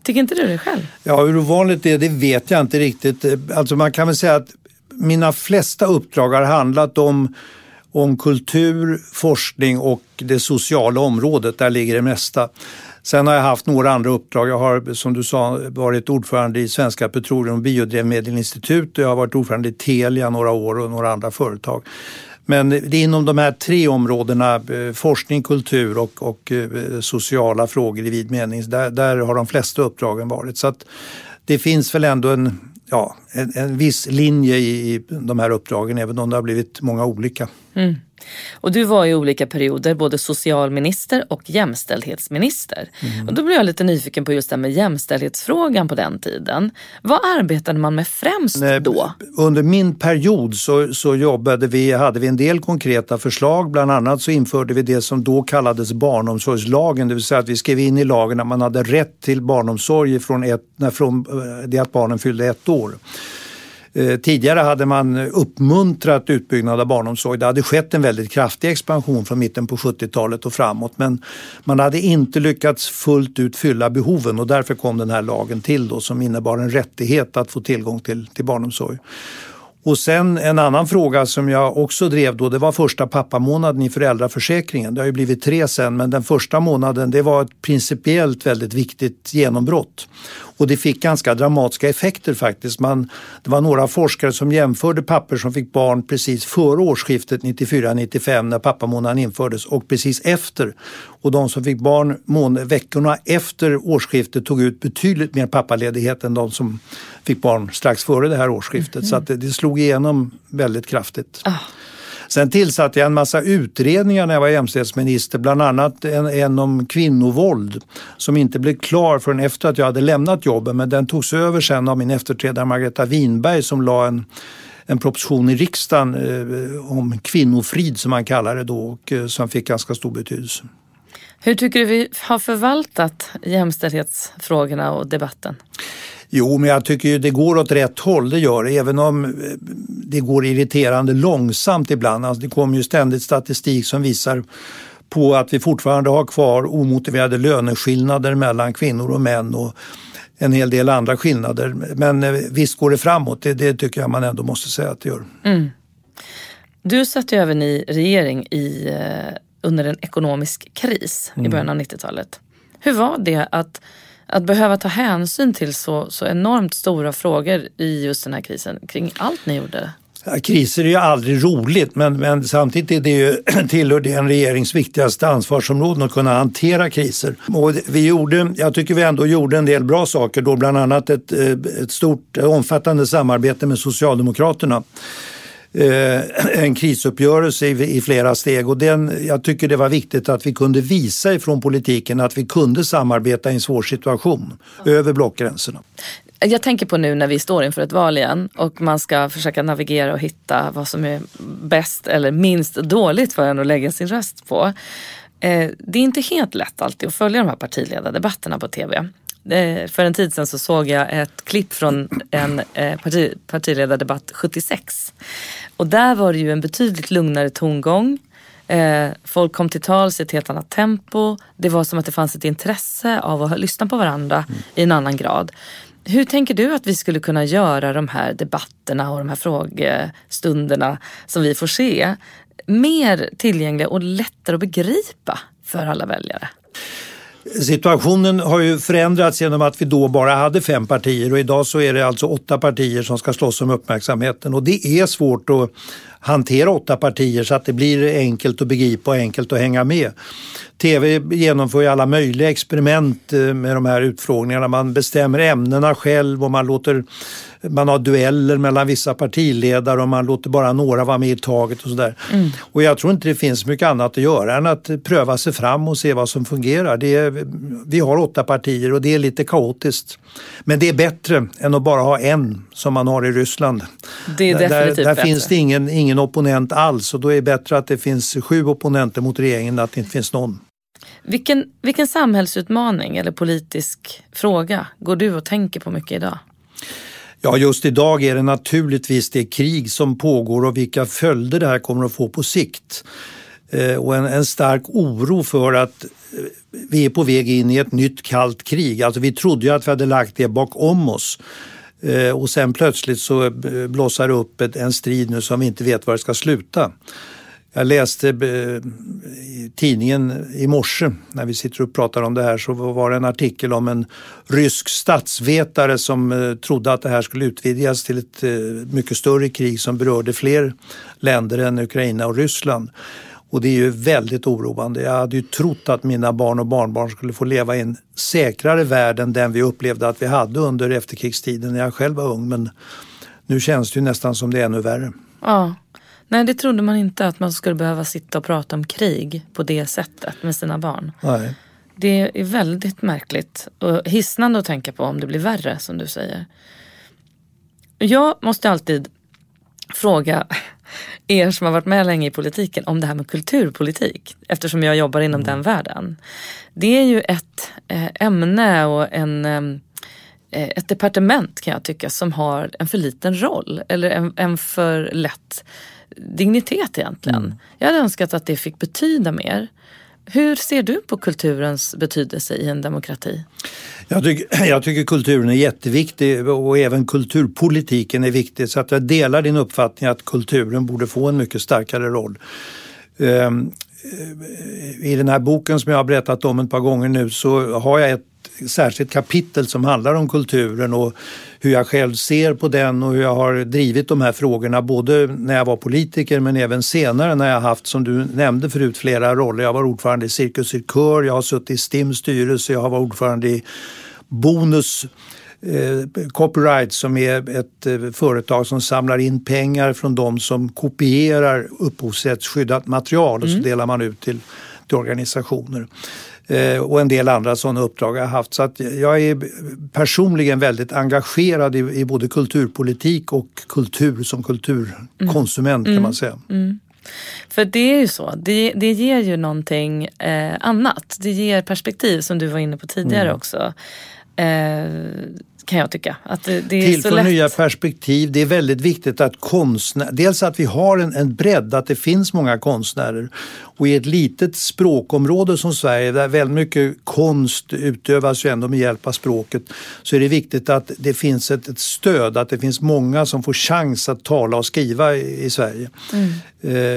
Tycker inte du det själv? Ja, hur ovanligt det är, det vet jag inte riktigt. Alltså man kan väl säga att mina flesta uppdrag har handlat om, om kultur, forskning och det sociala området. Där ligger det mesta. Sen har jag haft några andra uppdrag. Jag har, som du sa, varit ordförande i Svenska Petroleum- och Biodrivmedelinstitutet. Jag har varit ordförande i Telia några år och några andra företag. Men det är inom de här tre områdena, forskning, kultur och, och sociala frågor i vid mening, där, där har de flesta uppdragen varit. Så att det finns väl ändå en, ja, en, en viss linje i, i de här uppdragen, även om det har blivit många olika. Mm. Och du var i olika perioder både socialminister och jämställdhetsminister. Mm. Och då blev jag lite nyfiken på just det med jämställdhetsfrågan på den tiden. Vad arbetade man med främst då? Under min period så, så jobbade vi, hade vi en del konkreta förslag. Bland annat så införde vi det som då kallades barnomsorgslagen. Det vill säga att vi skrev in i lagen att man hade rätt till barnomsorg från, ett, från det att barnen fyllde ett år. Tidigare hade man uppmuntrat utbyggnad av barnomsorg. Det hade skett en väldigt kraftig expansion från mitten på sjuttiotalet och framåt. Men man hade inte lyckats fullt ut fylla behoven och därför kom den här lagen till då, som innebar en rättighet att få tillgång till, till barnomsorg. Och sen en annan fråga som jag också drev då, det var första pappamånaden i föräldraförsäkringen. Det har ju blivit tre sen, men den första månaden, det var ett principiellt väldigt viktigt genombrott. Och det fick ganska dramatiska effekter faktiskt. Man, det var några forskare som jämförde pappor som fick barn precis före årsskiftet nittiofyra nittiofem när pappamånaden infördes och precis efter. Och de som fick barn mån- veckorna efter årsskiftet tog ut betydligt mer pappaledighet än de som fick barn strax före det här årsskiftet. Mm-hmm. Så att det, det slog igenom väldigt kraftigt. Oh. Sen tillsatte jag en massa utredningar när jag var jämställdhetsminister, bland annat en, en om kvinnovåld som inte blev klar förrän efter att jag hade lämnat jobbet, men den togs över sen av min efterträdare Margareta Vinberg som la en, en proposition i riksdagen eh, om kvinnofrid som man kallar det då och eh, som fick ganska stor betydelse. Hur tycker du vi har förvaltat jämställdhetsfrågorna och debatten? Jo, men jag tycker ju det går åt rätt håll, det gör det, även om det går irriterande långsamt ibland. Alltså det kommer ju ständigt statistik som visar på att vi fortfarande har kvar omotiverade löneskillnader mellan kvinnor och män och en hel del andra skillnader. Men visst går det framåt, det, det tycker jag man ändå måste säga att det gör. Mm. Du satt ju även i regering i, under en ekonomisk kris mm. i början av nittiotalet. Hur var det att... Att behöva ta hänsyn till så, så enormt stora frågor i just den här krisen kring allt ni gjorde? Ja, kriser är ju aldrig roligt, men, men samtidigt är det ju, tillhör det en regerings viktigaste ansvarsområden att kunna hantera kriser. Och vi gjorde, jag tycker vi ändå gjorde en del bra saker då, bland annat ett, ett stort omfattande samarbete med Socialdemokraterna. En krisuppgörelse i flera steg och den, jag tycker det var viktigt att vi kunde visa ifrån politiken att vi kunde samarbeta i en svår situation mm. över blockgränserna. Jag tänker på nu när vi står inför ett val igen och man ska försöka navigera och hitta vad som är bäst eller minst dåligt för en att lägga sin röst på. Det är inte helt lätt alltid att följa de här partiledardebatterna på tv. För en tid sedan så såg jag ett klipp från en parti, partiledardebatt sjuttiosex. Och där var det ju en betydligt lugnare tongång. Folk kom till tals i ett helt annat tempo. Det var som att det fanns ett intresse av att lyssna på varandra mm. i en annan grad. Hur tänker du att vi skulle kunna göra de här debatterna och de här frågestunderna som vi får se mer tillgängliga och lättare att begripa för alla väljare? Situationen har ju förändrats genom att vi då bara hade fem partier och idag så är det alltså åtta partier som ska slåss om uppmärksamheten och det är svårt att hantera åtta partier så att det blir enkelt att begripa och enkelt att hänga med. T V genomför ju alla möjliga experiment med de här utfrågningarna. Man bestämmer ämnena själv och man låter man har dueller mellan vissa partiledare och man låter bara några vara med i taget och sådär. Mm. Och jag tror inte det finns mycket annat att göra än att pröva sig fram och se vad som fungerar. Det är, vi har åtta partier och det är lite kaotiskt. Men det är bättre än att bara ha en som man har i Ryssland. Det är definitivt där, där bättre. Finns det ingen, ingen opponent alls och då är det bättre att det finns sju opponenter mot regeringen än att det inte finns någon. Vilken, vilken samhällsutmaning eller politisk fråga går du och tänker på mycket idag? Ja, just idag är det naturligtvis det krig som pågår och vilka följder det här kommer att få på sikt. Eh, och en, en stark oro för att vi är på väg in i ett nytt kallt krig. Alltså vi trodde ju att vi hade lagt det bakom oss. Eh, och sen plötsligt så blossar det upp ett, en strid nu som vi inte vet var det ska sluta. Jag läste i tidningen i morse, när vi sitter och pratar om det här, så var det en artikel om en rysk statsvetare som trodde att det här skulle utvidgas till ett mycket större krig som berörde fler länder än Ukraina och Ryssland. Och det är ju väldigt oroande. Jag hade ju trott att mina barn och barnbarn skulle få leva i en säkrare värld än den vi upplevde att vi hade under efterkrigstiden när jag själv var ung. Men nu känns det ju nästan som det är ännu värre. Ja. Nej, det trodde man inte, att man skulle behöva sitta och prata om krig på det sättet med sina barn. Nej. Det är väldigt märkligt och hisnande att tänka på om det blir värre, som du säger. Jag måste alltid fråga er som har varit med länge i politiken om det här med kulturpolitik, eftersom jag jobbar inom mm. den världen. Det är ju ett ämne och en... ett departement, kan jag tycka, som har en för liten roll eller en, en för lätt dignitet egentligen. Mm. Jag hade önskat att det fick betyda mer. Hur ser du på kulturens betydelse i en demokrati? Jag tycker, jag tycker kulturen är jätteviktig, och även kulturpolitiken är viktig, så att jag delar din uppfattning att kulturen borde få en mycket starkare roll. Um, I den här boken som jag har berättat om ett par gånger nu, så har jag ett särskilt kapitel som handlar om kulturen och hur jag själv ser på den och hur jag har drivit de här frågorna, både när jag var politiker men även senare när jag haft, som du nämnde förut, flera roller. Jag var ordförande i Circus Cirkör, jag har suttit i S T I Ms styrelse, jag har varit ordförande i Bonus eh, Copyright, som är ett eh, företag som samlar in pengar från de som kopierar upphovsrättsskyddat material och så mm. delar man ut till, till organisationer. Och en del andra sådana uppdrag jag har haft. Så att jag är personligen väldigt engagerad i, i både kulturpolitik och kultur som kulturkonsument, mm. kan man säga. Mm. För det är ju så, det, det ger ju någonting eh, annat. Det ger perspektiv, som du var inne på tidigare mm. också. Eh, kan jag tycka. Att det, det är till så för lätt. Nya perspektiv. Det är väldigt viktigt att konstnär, dels att vi har en, en bredd, att det finns många konstnärer. Och i ett litet språkområde som Sverige, där väldigt mycket konst utövas ju ändå med hjälp av språket, så är det viktigt att det finns ett, ett stöd, att det finns många som får chans att tala och skriva i, i Sverige. Mm.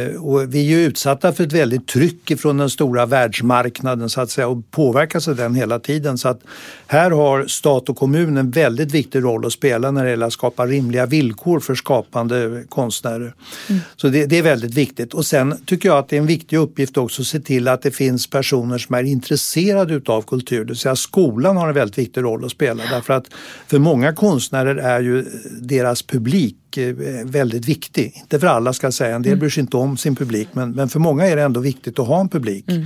Eh, och vi är ju utsatta för ett väldigt tryck från den stora världsmarknaden, så att säga, och påverkas av den hela tiden. Så att här har stat och kommun en väldigt viktig roll att spela när det gäller att skapa rimliga villkor för skapande konstnärer. Mm. Så det, det är väldigt viktigt. Och sen tycker jag att det är en viktig uppgift också att se till att det finns personer som är intresserade av kultur. Det vill säga, skolan har en väldigt viktig roll att spela, därför att för många konstnärer är ju deras publik väldigt viktig. Inte för alla, ska jag säga, en del bryr sig inte om sin publik, men, men för många är det ändå viktigt att ha en publik. Mm.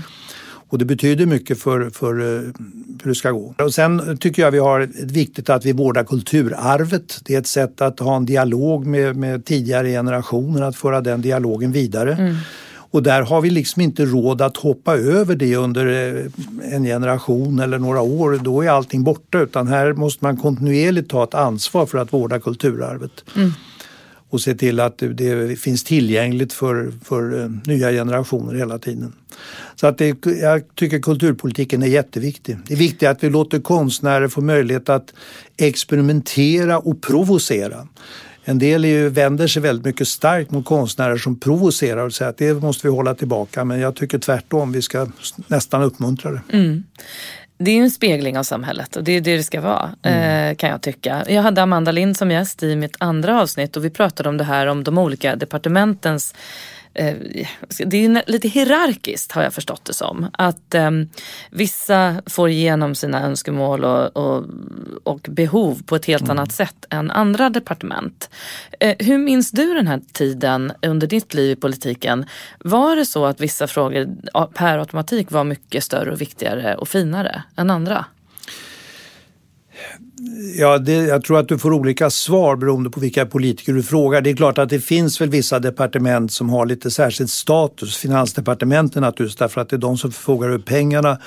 Och det betyder mycket för, för hur det ska gå. Och sen tycker jag vi har ett viktigt att vi vårdar kulturarvet. Det är ett sätt att ha en dialog med, med tidigare generationer, att föra den dialogen vidare. Mm. Och där har vi liksom inte råd att hoppa över det under en generation eller några år. Då är allting borta, utan här måste man kontinuerligt ta ett ansvar för att vårda kulturarvet. Mm. Och se till att det finns tillgängligt för, för nya generationer hela tiden. Så att det, jag tycker kulturpolitiken är jätteviktig. Det är viktigt att vi låter konstnärer få möjlighet att experimentera och provocera. En del är ju, vänder sig väldigt mycket starkt mot konstnärer som provocerar och säger att det måste vi hålla tillbaka. Men jag tycker tvärtom, vi ska nästan uppmuntra det. Mm. Det är ju en spegling av samhället, och det är det det ska vara, mm. kan jag tycka. Jag hade Amanda Lind som gäst i mitt andra avsnitt, och vi pratade om det här, om de olika departementens... Eh, det är lite hierarkiskt, har jag förstått det som. Att eh, vissa får igenom sina önskemål och, och, och behov på ett helt mm. annat sätt än andra departement. Eh, hur minns du den här tiden under ditt liv i politiken? Var det så att vissa frågor per automatik var mycket större och viktigare och finare än andra? Ja, det, jag tror att du får olika svar beroende på vilka politiker du frågar. Det är klart att det finns väl vissa departement som har lite särskild status. Finansdepartementen naturligtvis, därför att det är de som förfogar över pengarna.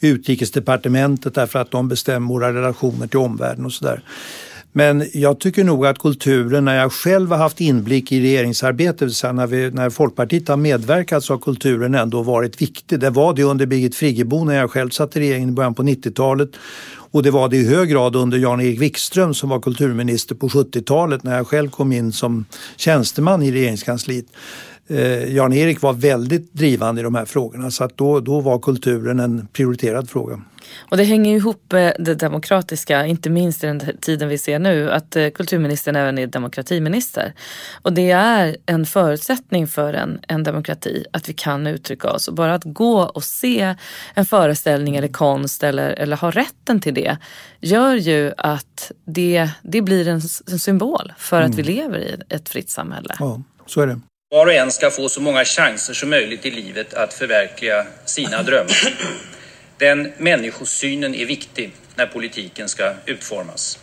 Utrikesdepartementet, därför att de bestämmer våra relationer till omvärlden och sådär. Men jag tycker nog att kulturen, när jag själv har haft inblick i regeringsarbetet, så när, vi, när Folkpartiet har medverkat, så har kulturen ändå varit viktig. Det var det under Birgit Friggebo när jag själv satt i regeringen i början på nittiotalet. Och det var det i hög grad under Jan-Erik Wikström som var kulturminister på sjuttiotalet, när jag själv kom in som tjänsteman i regeringskansliet. eh, Jan-Erik var väldigt drivande i de här frågorna, så att då, då var kulturen en prioriterad fråga. Och det hänger ihop det demokratiska, inte minst i den tiden vi ser nu, att kulturministern även är demokratiminister. Och det är en förutsättning för en, en demokrati att vi kan uttrycka oss. Och bara att gå och se en föreställning eller konst eller, eller ha rätten till det gör ju att det, det blir en, en symbol för att vi lever i ett fritt samhälle. Ja, så är det. Var och en ska få så många chanser som möjligt i livet att förverkliga sina drömmar. Den människosynen är viktig när politiken ska utformas.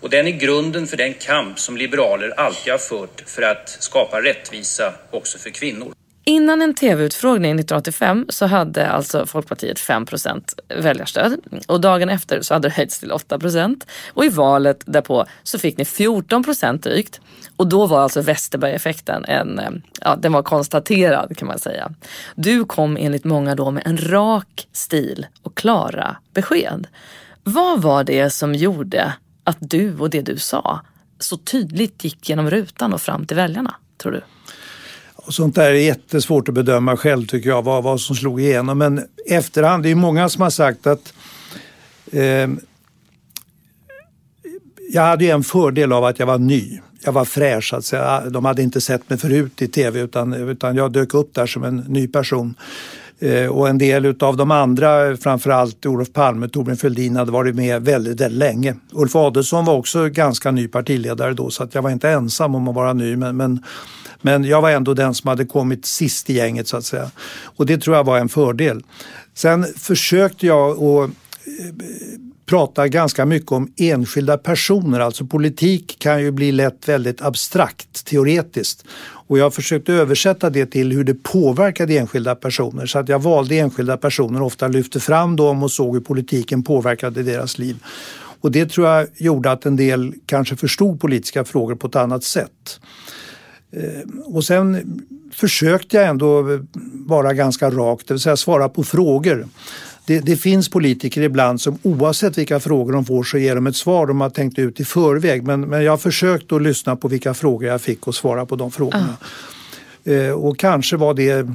Och den är grunden för den kamp som liberaler alltid har fört för att skapa rättvisa också för kvinnor. Innan en tv-utfrågning nitton åttiofem så hade alltså Folkpartiet fem procent väljarstöd. Och dagen efter så hade det höjts till åtta procent. Och i valet därpå så fick ni fjorton procent drygt. Och då var alltså Westerberg-effekten en, ja, den var konstaterad kan man säga. Du kom enligt många då med en rak stil och klara besked. Vad var det som gjorde att du och det du sa så tydligt gick genom rutan och fram till väljarna, tror du? Och sånt där är jättesvårt att bedöma själv, tycker jag, vad, vad som slog igenom. Men efterhand, det är många som har sagt att eh, jag hade ju en fördel av att jag var ny. Jag var fräsch, alltså jag, de hade inte sett mig förut i tv utan, utan jag dök upp där som en ny person. Eh, och en del av de andra, framförallt Olof Palme, Torbjörn Fälldin, hade varit med väldigt, väldigt länge. Ulf Adelsohn var också ganska ny partiledare då, så att jag var inte ensam om att vara ny, men... men Men jag var ändå den som hade kommit sist i gänget, så att säga. Och det tror jag var en fördel. Sen försökte jag att prata ganska mycket om enskilda personer. Alltså politik kan ju bli lätt väldigt abstrakt, teoretiskt. Och jag försökte översätta det till hur det påverkade enskilda personer. Så att jag valde enskilda personer, ofta lyfte fram dem och såg hur politiken påverkade deras liv. Och det tror jag gjorde att en del kanske förstod politiska frågor på ett annat sätt. Och sen försökte jag ändå vara ganska rakt, det vill säga svara på frågor. Det, det finns politiker ibland som oavsett vilka frågor de får så ger de ett svar de har tänkt ut i förväg. Men, men jag har försökt att lyssna på vilka frågor jag fick och svara på de frågorna. Uh. Eh, och kanske var det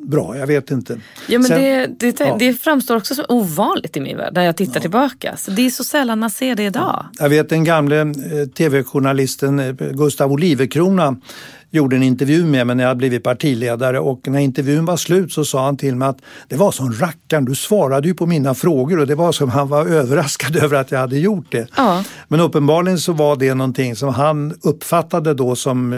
bra, jag vet inte. Ja, men sen, det, det, ja. det framstår också som ovanligt i min värld när jag tittar ja. tillbaka. Så det är så sällan man ser det idag. Ja. Jag vet den gamle eh, tv-journalisten eh, Gustav Olivekrona gjorde en intervju med mig när jag blivit partiledare, och när intervjun var slut så sa han till mig att det var som rackarn, du svarade ju på mina frågor, och det var som han var överraskad över att jag hade gjort det. Ja. Men uppenbarligen så var det någonting som han uppfattade då som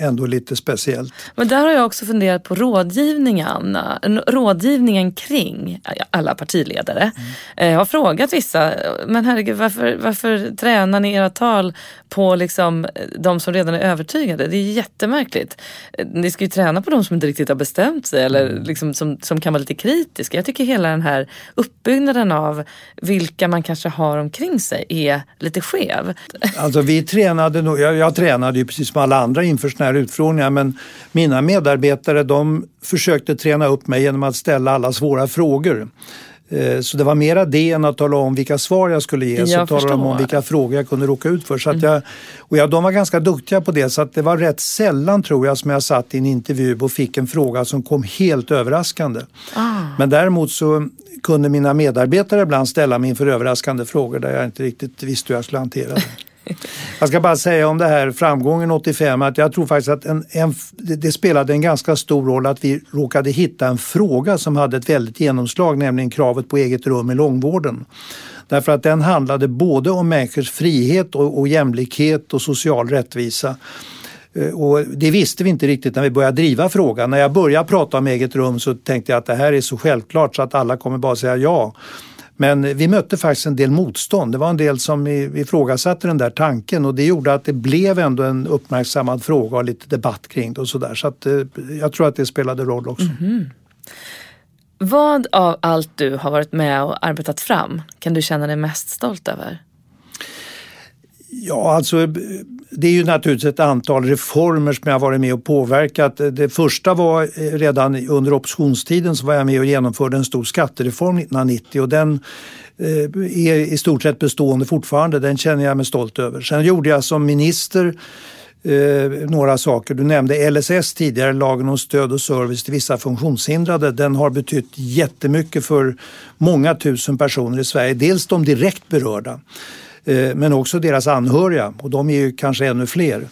ändå lite speciellt. Men där har jag också funderat på rådgivningen, rådgivningen kring alla partiledare. Mm. Jag har frågat vissa, men herregud, varför, varför tränar ni era tal på liksom de som redan är övertygade? Det är jätte märkligt. Ni ska ju träna på de som inte riktigt har bestämt sig eller liksom som, som kan vara lite kritiska. Jag tycker hela den här uppbyggnaden av vilka man kanske har omkring sig är lite skev. Alltså vi tränade nog, jag, jag tränade ju precis som alla andra inför såna här utfrågningar, men mina medarbetare, de försökte träna upp mig genom att ställa alla svåra frågor. Så det var mera det än att tala om vilka svar jag skulle ge, jag så talade de om vilka frågor jag kunde råka ut för. Så att jag, och jag, de var ganska duktiga på det, så att det var rätt sällan, tror jag, som jag satt i en intervju och fick en fråga som kom helt överraskande. Ah. Men däremot så kunde mina medarbetare ibland ställa mig inför överraskande frågor där jag inte riktigt visste hur jag skulle hantera det. Jag ska bara säga om det här framgången åttiofem att jag tror faktiskt att en, en, det spelade en ganska stor roll att vi råkade hitta en fråga som hade ett väldigt genomslag, nämligen kravet på eget rum i långvården. Därför att den handlade både om människors frihet och, och jämlikhet och social rättvisa. Och det visste vi inte riktigt när vi började driva frågan. När jag började prata om eget rum så tänkte jag att det här är så självklart så att alla kommer bara säga ja. Men vi mötte faktiskt en del motstånd. Det var en del som ifrågasatte den där tanken, och det gjorde att det blev ändå en uppmärksammad fråga och lite debatt kring det och sådär. Så att jag tror att det spelade roll också. Mm-hmm. Vad av allt du har varit med och arbetat fram kan du känna dig mest stolt över? Ja, alltså det är ju naturligtvis ett antal reformer som jag har varit med och påverkat. Det första var redan under oppositionstiden, så var jag med och genomförde en stor skattereform nitton nittio, och den är i stort sett bestående fortfarande. Den känner jag mig stolt över. Sen gjorde jag som minister eh, några saker. Du nämnde L S S tidigare, lagen om stöd och service till vissa funktionshindrade. Den har betytt jättemycket för många tusen personer i Sverige. Dels de direkt berörda, eh, men också deras anhöriga. Och de är ju kanske ännu fler.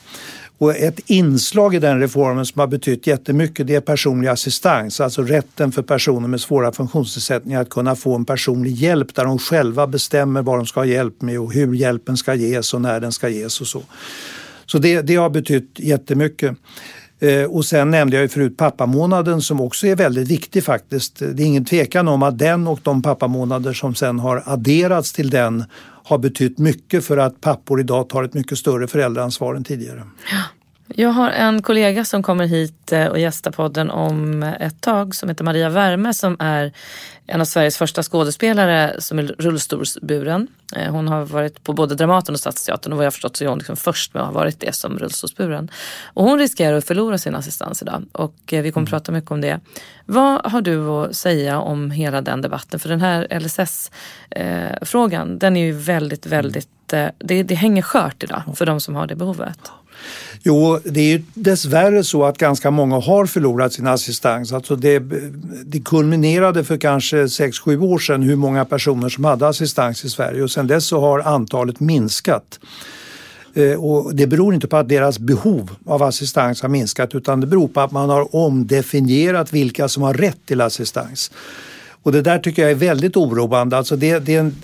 Och ett inslag i den reformen som har betytt jättemycket, det är personlig assistans. Alltså rätten för personer med svåra funktionsnedsättningar att kunna få en personlig hjälp där de själva bestämmer vad de ska ha hjälp med och hur hjälpen ska ges och när den ska ges och så. Så det, det har betytt jättemycket. Och sen nämnde jag ju förut pappamånaden som också är väldigt viktig faktiskt. Det är ingen tvekan om att den och de pappamånader som sen har adderats till den har betytt mycket för att pappor idag tar ett mycket större föräldraansvar än tidigare. Jag har en kollega som kommer hit och gästar podden om ett tag som heter Maria Värme, som är en av Sveriges första skådespelare som är rullstolsburen. Hon har varit på både Dramaten och Stadsteatern, och vad jag har förstått så är hon liksom först med att ha varit det som rullstolsburen. Och hon riskerar att förlora sin assistans idag, och vi kommer prata mycket om det. Vad har du att säga om hela den debatten? För den här L S S-frågan, den är ju väldigt, väldigt... Det, det hänger skört idag för de som har det behovet. Jo, det är ju dessvärre så att ganska många har förlorat sin assistans. Alltså det, det kulminerade för kanske sex sju år sedan hur många personer som hade assistans i Sverige, och sedan dess så har antalet minskat. Och det beror inte på att deras behov av assistans har minskat, utan det beror på att man har omdefinierat vilka som har rätt till assistans. Och det där tycker jag är väldigt oroande. Alltså det, det är en,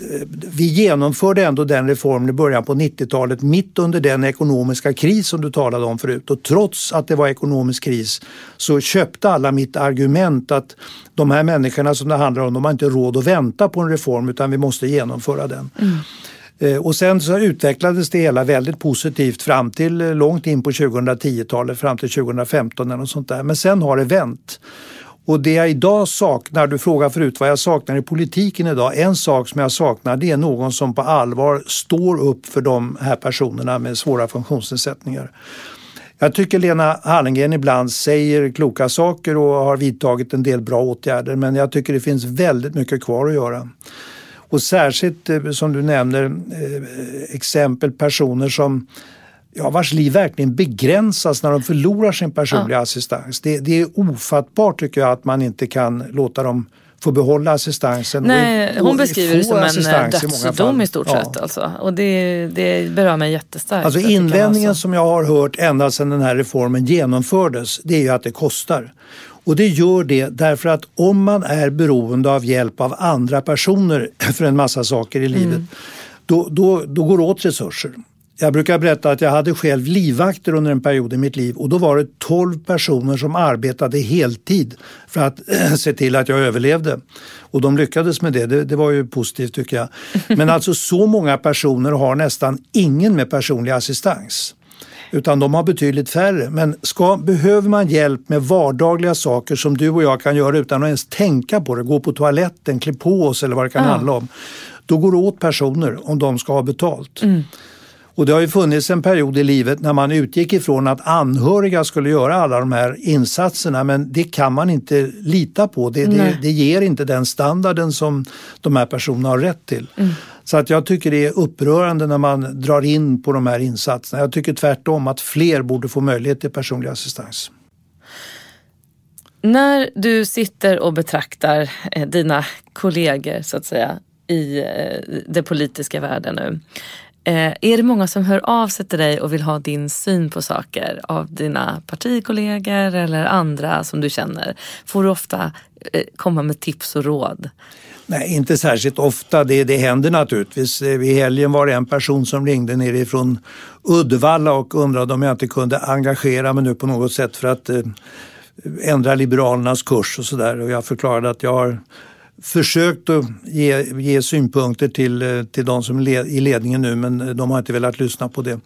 vi genomförde ändå den reformen i början på nittiotalet mitt under den ekonomiska kris som du talade om förut. Och trots att det var ekonomisk kris så köpte alla mitt argument att de här människorna som det handlar om, de har inte råd att vänta på en reform, utan vi måste genomföra den. Mm. Och sen så utvecklades det hela väldigt positivt fram till långt in på tjugotiotalet, fram till tjugofemton eller något sånt där. Men sen har det vänt. Och det jag idag saknar, du frågar förut vad jag saknar i politiken idag, en sak som jag saknar, det är någon som på allvar står upp för de här personerna med svåra funktionsnedsättningar. Jag tycker Lena Hallengren ibland säger kloka saker och har vidtagit en del bra åtgärder, men jag tycker det finns väldigt mycket kvar att göra. Och särskilt, som du nämner, exempel personer som Ja, vars liv verkligen begränsas när de förlorar sin personliga ja. assistans. Det, det är ofattbart tycker jag att man inte kan låta dem få behålla assistansen. Nej, och, och hon beskriver det som en dödsdom i, i stort ja. sett. Alltså. Och det, det berör mig jättestarkt. Alltså invändningen jag som jag har hört ända sedan den här reformen genomfördes, det är ju att det kostar. Och det gör det därför att om man är beroende av hjälp av andra personer för en massa saker i livet, mm. då, då, då går det åt resurser. Jag brukar berätta att jag hade själv livvakter under en period i mitt liv, och då var det tolv personer som arbetade heltid för att se till att jag överlevde. Och de lyckades med det. det, det var ju positivt tycker jag. Men alltså så många personer har nästan ingen med personlig assistans, utan de har betydligt färre. Men ska, behöver man hjälp med vardagliga saker som du och jag kan göra utan att ens tänka på det, gå på toaletten, klä på oss eller vad det kan mm. handla om, då går det åt personer om de ska ha betalt. Mm. Och det har ju funnits en period i livet när man utgick ifrån att anhöriga skulle göra alla de här insatserna, men det kan man inte lita på. Det, det, det ger inte den standarden som de här personerna har rätt till. Mm. Så att jag tycker det är upprörande när man drar in på de här insatserna. Jag tycker tvärtom att fler borde få möjlighet till personlig assistans. När du sitter och betraktar dina kollegor så att säga i den politiska världen nu, Eh, är det många som hör av sig till dig och vill ha din syn på saker av dina partikollegor eller andra som du känner? Får du ofta eh, komma med tips och råd? Nej, inte särskilt ofta. Det, det händer naturligtvis. I helgen var det en person som ringde nerifrån Uddevalla och undrade om jag inte kunde engagera mig nu på något sätt för att eh, ändra Liberalernas kurs och sådär. Och jag förklarade att jag har försökt att ge, ge synpunkter till, till de som är i ledningen nu, men de har inte velat lyssna på det.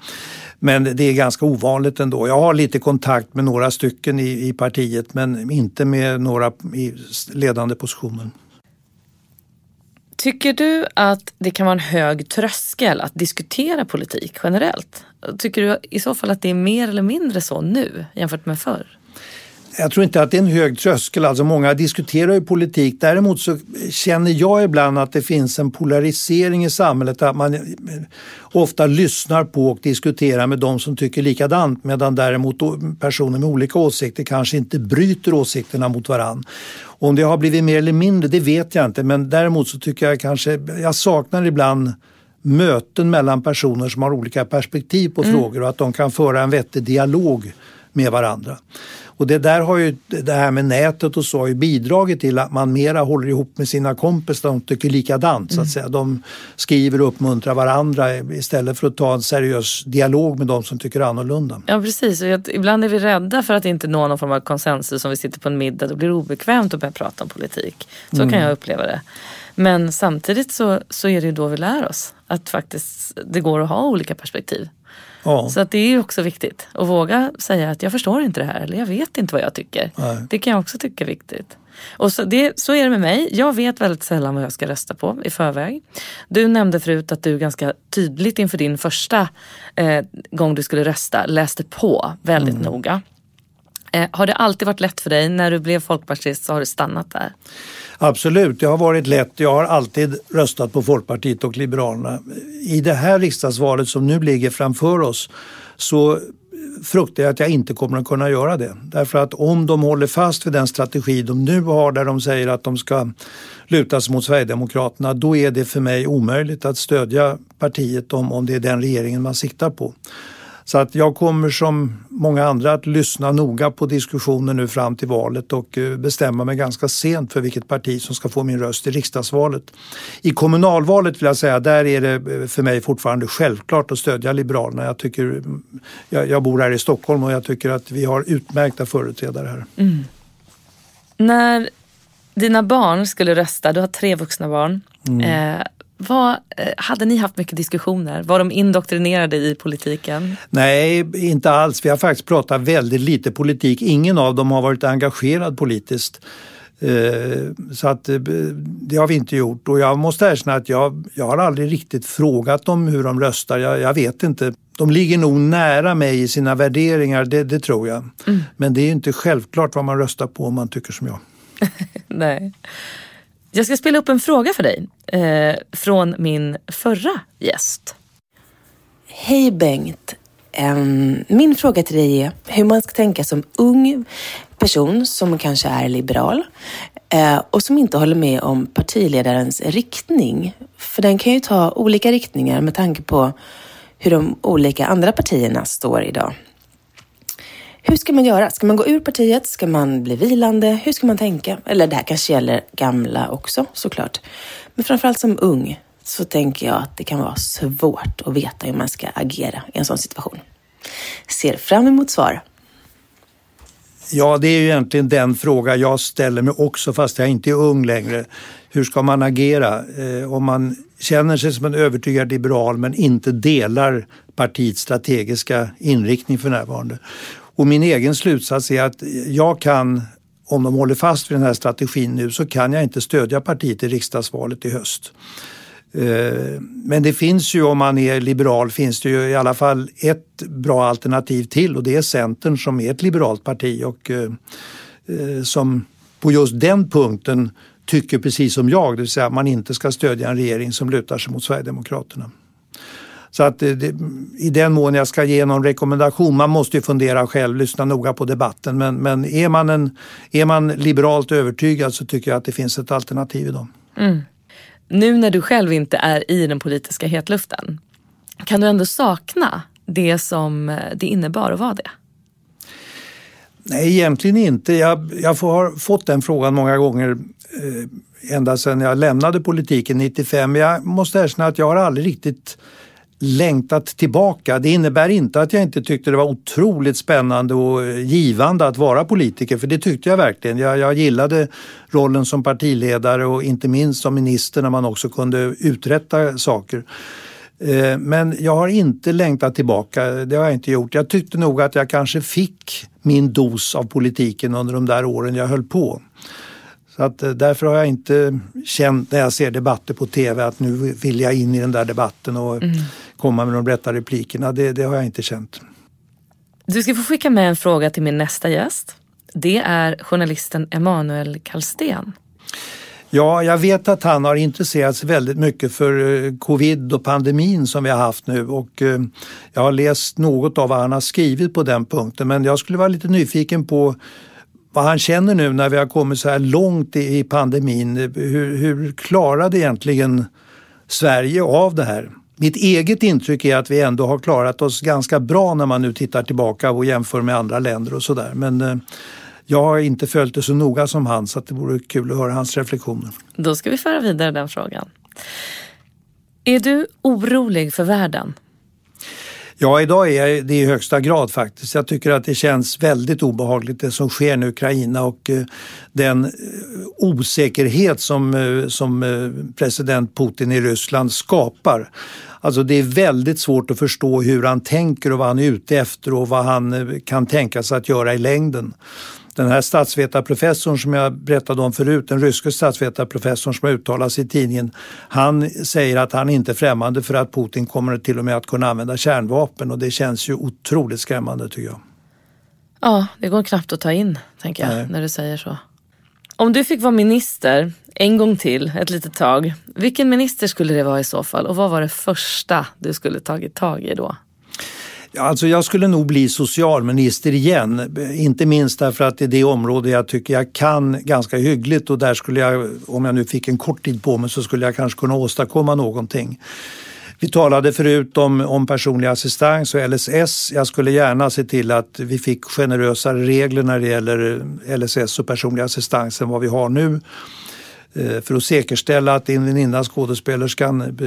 Men det är ganska ovanligt ändå. Jag har lite kontakt med några stycken i, i partiet, men inte med några i ledande positioner. Tycker du att det kan vara en hög tröskel att diskutera politik generellt? Tycker du i så fall att det är mer eller mindre så nu jämfört med förr? jag tror inte att det är en hög tröskel. Alltså många diskuterar ju politik. Däremot så känner jag ibland att det finns en polarisering i samhället. Att man ofta lyssnar på och diskuterar med de som tycker likadant. Medan däremot personer med olika åsikter kanske inte bryter åsikterna mot varann. Om det har blivit mer eller mindre, det vet jag inte. Men däremot så tycker jag kanske, jag saknar ibland möten mellan personer som har olika perspektiv på mm. frågor. Och att de kan föra en vettig dialog med varandra. Och det där har ju, det här med nätet och så har ju bidragit till att man mera håller ihop med sina kompisar, de tycker likadant så att säga. De skriver och uppmuntrar varandra istället för att ta en seriös dialog med de som tycker annorlunda. Ja precis, och jag, ibland är vi rädda för att inte nå någon form av konsensus om vi sitter på en middag. Då blir det obekvämt att börja prata om politik. Så mm. kan jag uppleva det. Men samtidigt så, så är det ju då vi lär oss att faktiskt det går att ha olika perspektiv. Ja. Så att det är ju också viktigt att våga säga att jag förstår inte det här eller jag vet inte vad jag tycker. Nej. Det kan jag också tycka är viktigt. Och så, det, så är det med mig. Jag vet väldigt sällan vad jag ska rösta på i förväg. Du nämnde förut att du ganska tydligt inför din första eh, gång du skulle rösta läste på väldigt mm. noga. Eh, har det alltid varit lätt för dig? När du blev folkpartist så har du stannat där? Absolut, det har varit lätt. Jag har alltid röstat på Folkpartiet och Liberalerna. I det här riksdagsvalet som nu ligger framför oss så fruktar jag att jag inte kommer att kunna göra det. Därför att om de håller fast vid den strategi de nu har där de säger att de ska lutas mot Sverigedemokraterna, då är det för mig omöjligt att stödja partiet om, om det är den regeringen man siktar på. Så att jag kommer som många andra att lyssna noga på diskussionen nu fram till valet och bestämma mig ganska sent för vilket parti som ska få min röst i riksdagsvalet. I kommunalvalet vill jag säga, där är det för mig fortfarande självklart att stödja Liberalerna. Jag, tycker, jag, jag bor här i Stockholm och jag tycker att vi har utmärkta företrädare här. Mm. När dina barn skulle rösta, du har tre vuxna barn, mm. eh, Vad, hade ni haft mycket diskussioner? Var de indoktrinerade i politiken? Nej, inte alls. Vi har faktiskt pratat väldigt lite politik. Ingen av dem har varit engagerad politiskt. Så att det har vi inte gjort. Och jag måste erkänna att jag, jag har aldrig riktigt frågat dem hur de röstar. Jag, jag vet inte. De ligger nog nära mig i sina värderingar, det, det tror jag. Mm. Men det är ju inte självklart vad man röstar på om man tycker som jag. Nej. Jag ska spela upp en fråga för dig eh, från min förra gäst. Hej Bengt. Um, min fråga till dig är hur man ska tänka som ung person som kanske är liberal eh, och som inte håller med om partiledarens riktning. För den kan ju ta olika riktningar med tanke på hur de olika andra partierna står idag. Hur ska man göra? Ska man gå ur partiet? Ska man bli vilande? Hur ska man tänka? Eller det här kanske gäller gamla också, såklart. Men framförallt som ung så tänker jag att det kan vara svårt att veta hur man ska agera i en sån situation. Ser fram emot svar. Ja, det är ju egentligen den fråga jag ställer mig också fast jag inte är ung längre. Hur ska man agera eh, om man känner sig som en övertygad liberal men inte delar partiets strategiska inriktning för närvarande? Och min egen slutsats är att jag kan, om de håller fast vid den här strategin nu, så kan jag inte stödja partiet i riksdagsvalet i höst. Men det finns ju, om man är liberal, finns det ju i alla fall ett bra alternativ till. Och det är Centern som är ett liberalt parti och som på just den punkten tycker precis som jag. Det vill säga att man inte ska stödja en regering som lutar sig mot Sverigedemokraterna. Så att det, i den mån jag ska ge någon rekommendation, man måste ju fundera själv, lyssna noga på debatten. Men, men är, man en, är man liberalt övertygad så tycker jag att det finns ett alternativ i dem. Mm. Nu när du själv inte är i den politiska hetluften, kan du ändå sakna det som det innebar att vara det? Nej, egentligen inte. Jag, jag får, har fått den frågan många gånger eh, ända sedan jag lämnade politiken nittiofem. Jag måste erkänna att jag har aldrig riktigt längtat tillbaka. Det innebär inte att jag inte tyckte det var otroligt spännande och givande att vara politiker, för det tyckte jag verkligen. Jag, jag gillade rollen som partiledare och inte minst som minister när man också kunde uträtta saker. Eh, men jag har inte längtat tillbaka. Det har jag inte gjort. Jag tyckte nog att jag kanske fick min dos av politiken under de där åren jag höll på. Så att därför har jag inte känt när jag ser debatter på tv att nu vill jag in i den där debatten och mm. komma med de rätta replikerna. Det, det har jag inte känt. Du ska få skicka med en fråga till min nästa gäst. det är journalisten Emanuel Karlsten. Ja, jag vet att han har intresserat sig väldigt mycket för covid och pandemin som vi har haft nu, och jag har läst något av vad han har skrivit på den punkten, men jag skulle vara lite nyfiken på vad han känner nu när vi har kommit så här långt i pandemin. Hur, hur klarade egentligen Sverige av det här? Mitt eget intryck är att vi ändå har klarat oss ganska bra när man nu tittar tillbaka och jämför med andra länder och sådär, men jag har inte följt det så noga som han, så att det vore kul att höra hans reflektioner. Då ska vi föra vidare den frågan. Är du orolig för världen? Ja, idag är det i högsta grad faktiskt. Jag tycker att det känns väldigt obehagligt det som sker i Ukraina, och den osäkerhet som, som president Putin i Ryssland skapar. Alltså det är väldigt svårt att förstå hur han tänker och vad han är ute efter och vad han kan tänka sig att göra i längden. Den här statsvetarprofessorn som jag berättade om förut, den ryska statsvetarprofessorn som uttalar sig i tidningen, han säger att han inte är främmande för att Putin kommer till och med att kunna använda kärnvapen, och det känns ju otroligt skrämmande tycker jag. Ja, det går knappt att ta in, tänker jag, Nej. När du säger så. Om du fick vara minister en gång till, ett litet tag, vilken minister skulle det vara i så fall, och vad var det första du skulle tagit tag i då? Alltså jag skulle nog bli socialminister igen, inte minst därför att det är det område jag tycker jag kan ganska hyggligt, och där skulle jag, om jag nu fick en kort tid på mig, så skulle jag kanske kunna åstadkomma någonting. Vi talade förut om, om personlig assistans och L S S. Jag skulle gärna se till att vi fick generösare regler när det gäller L S S och personlig assistans än vad vi har nu, för att säkerställa att innan skådespelerskan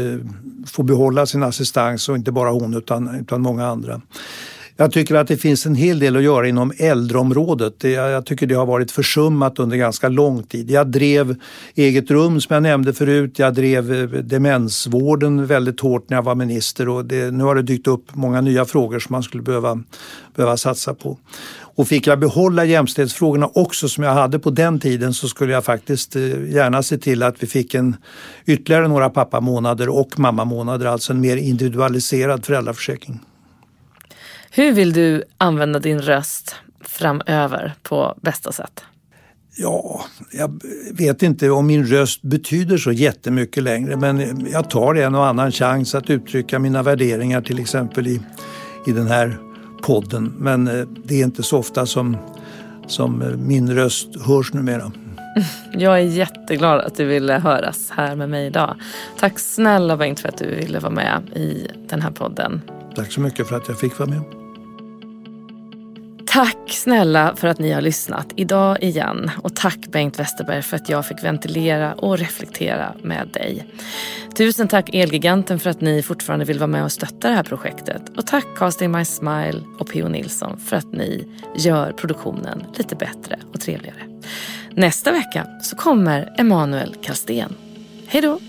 får behålla sin assistans, och inte bara hon utan, utan många andra. Jag tycker att det finns en hel del att göra inom äldreområdet. Jag tycker det har varit försummat under ganska lång tid. Jag drev eget rum som jag nämnde förut. Jag drev demensvården väldigt hårt när jag var minister, och det, nu har det dykt upp många nya frågor som man skulle behöva, behöva satsa på. Och fick jag behålla jämställdhetsfrågorna också som jag hade på den tiden, så skulle jag faktiskt gärna se till att vi fick en, ytterligare några pappamånader och mammamånader, alltså en mer individualiserad föräldraförsäkring. Hur vill du använda din röst framöver på bästa sätt? Ja, jag vet inte om min röst betyder så jättemycket längre, men jag tar en och annan chans att uttrycka mina värderingar, till exempel i, i den här podden. Men det är inte så ofta som, som min röst hörs numera. Jag är jätteglad att du ville höras här med mig idag. Tack snälla Bengt för att du ville vara med i den här podden. Tack så mycket för att jag fick vara med. Tack snälla för att ni har lyssnat idag igen, och tack Bengt Westerberg för att jag fick ventilera och reflektera med dig. Tusen tack Elgiganten för att ni fortfarande vill vara med och stötta det här projektet, och tack Casting My Smile och P O Nilsson för att ni gör produktionen lite bättre och trevligare. Nästa vecka så kommer Emanuel Karlsten. Hej då!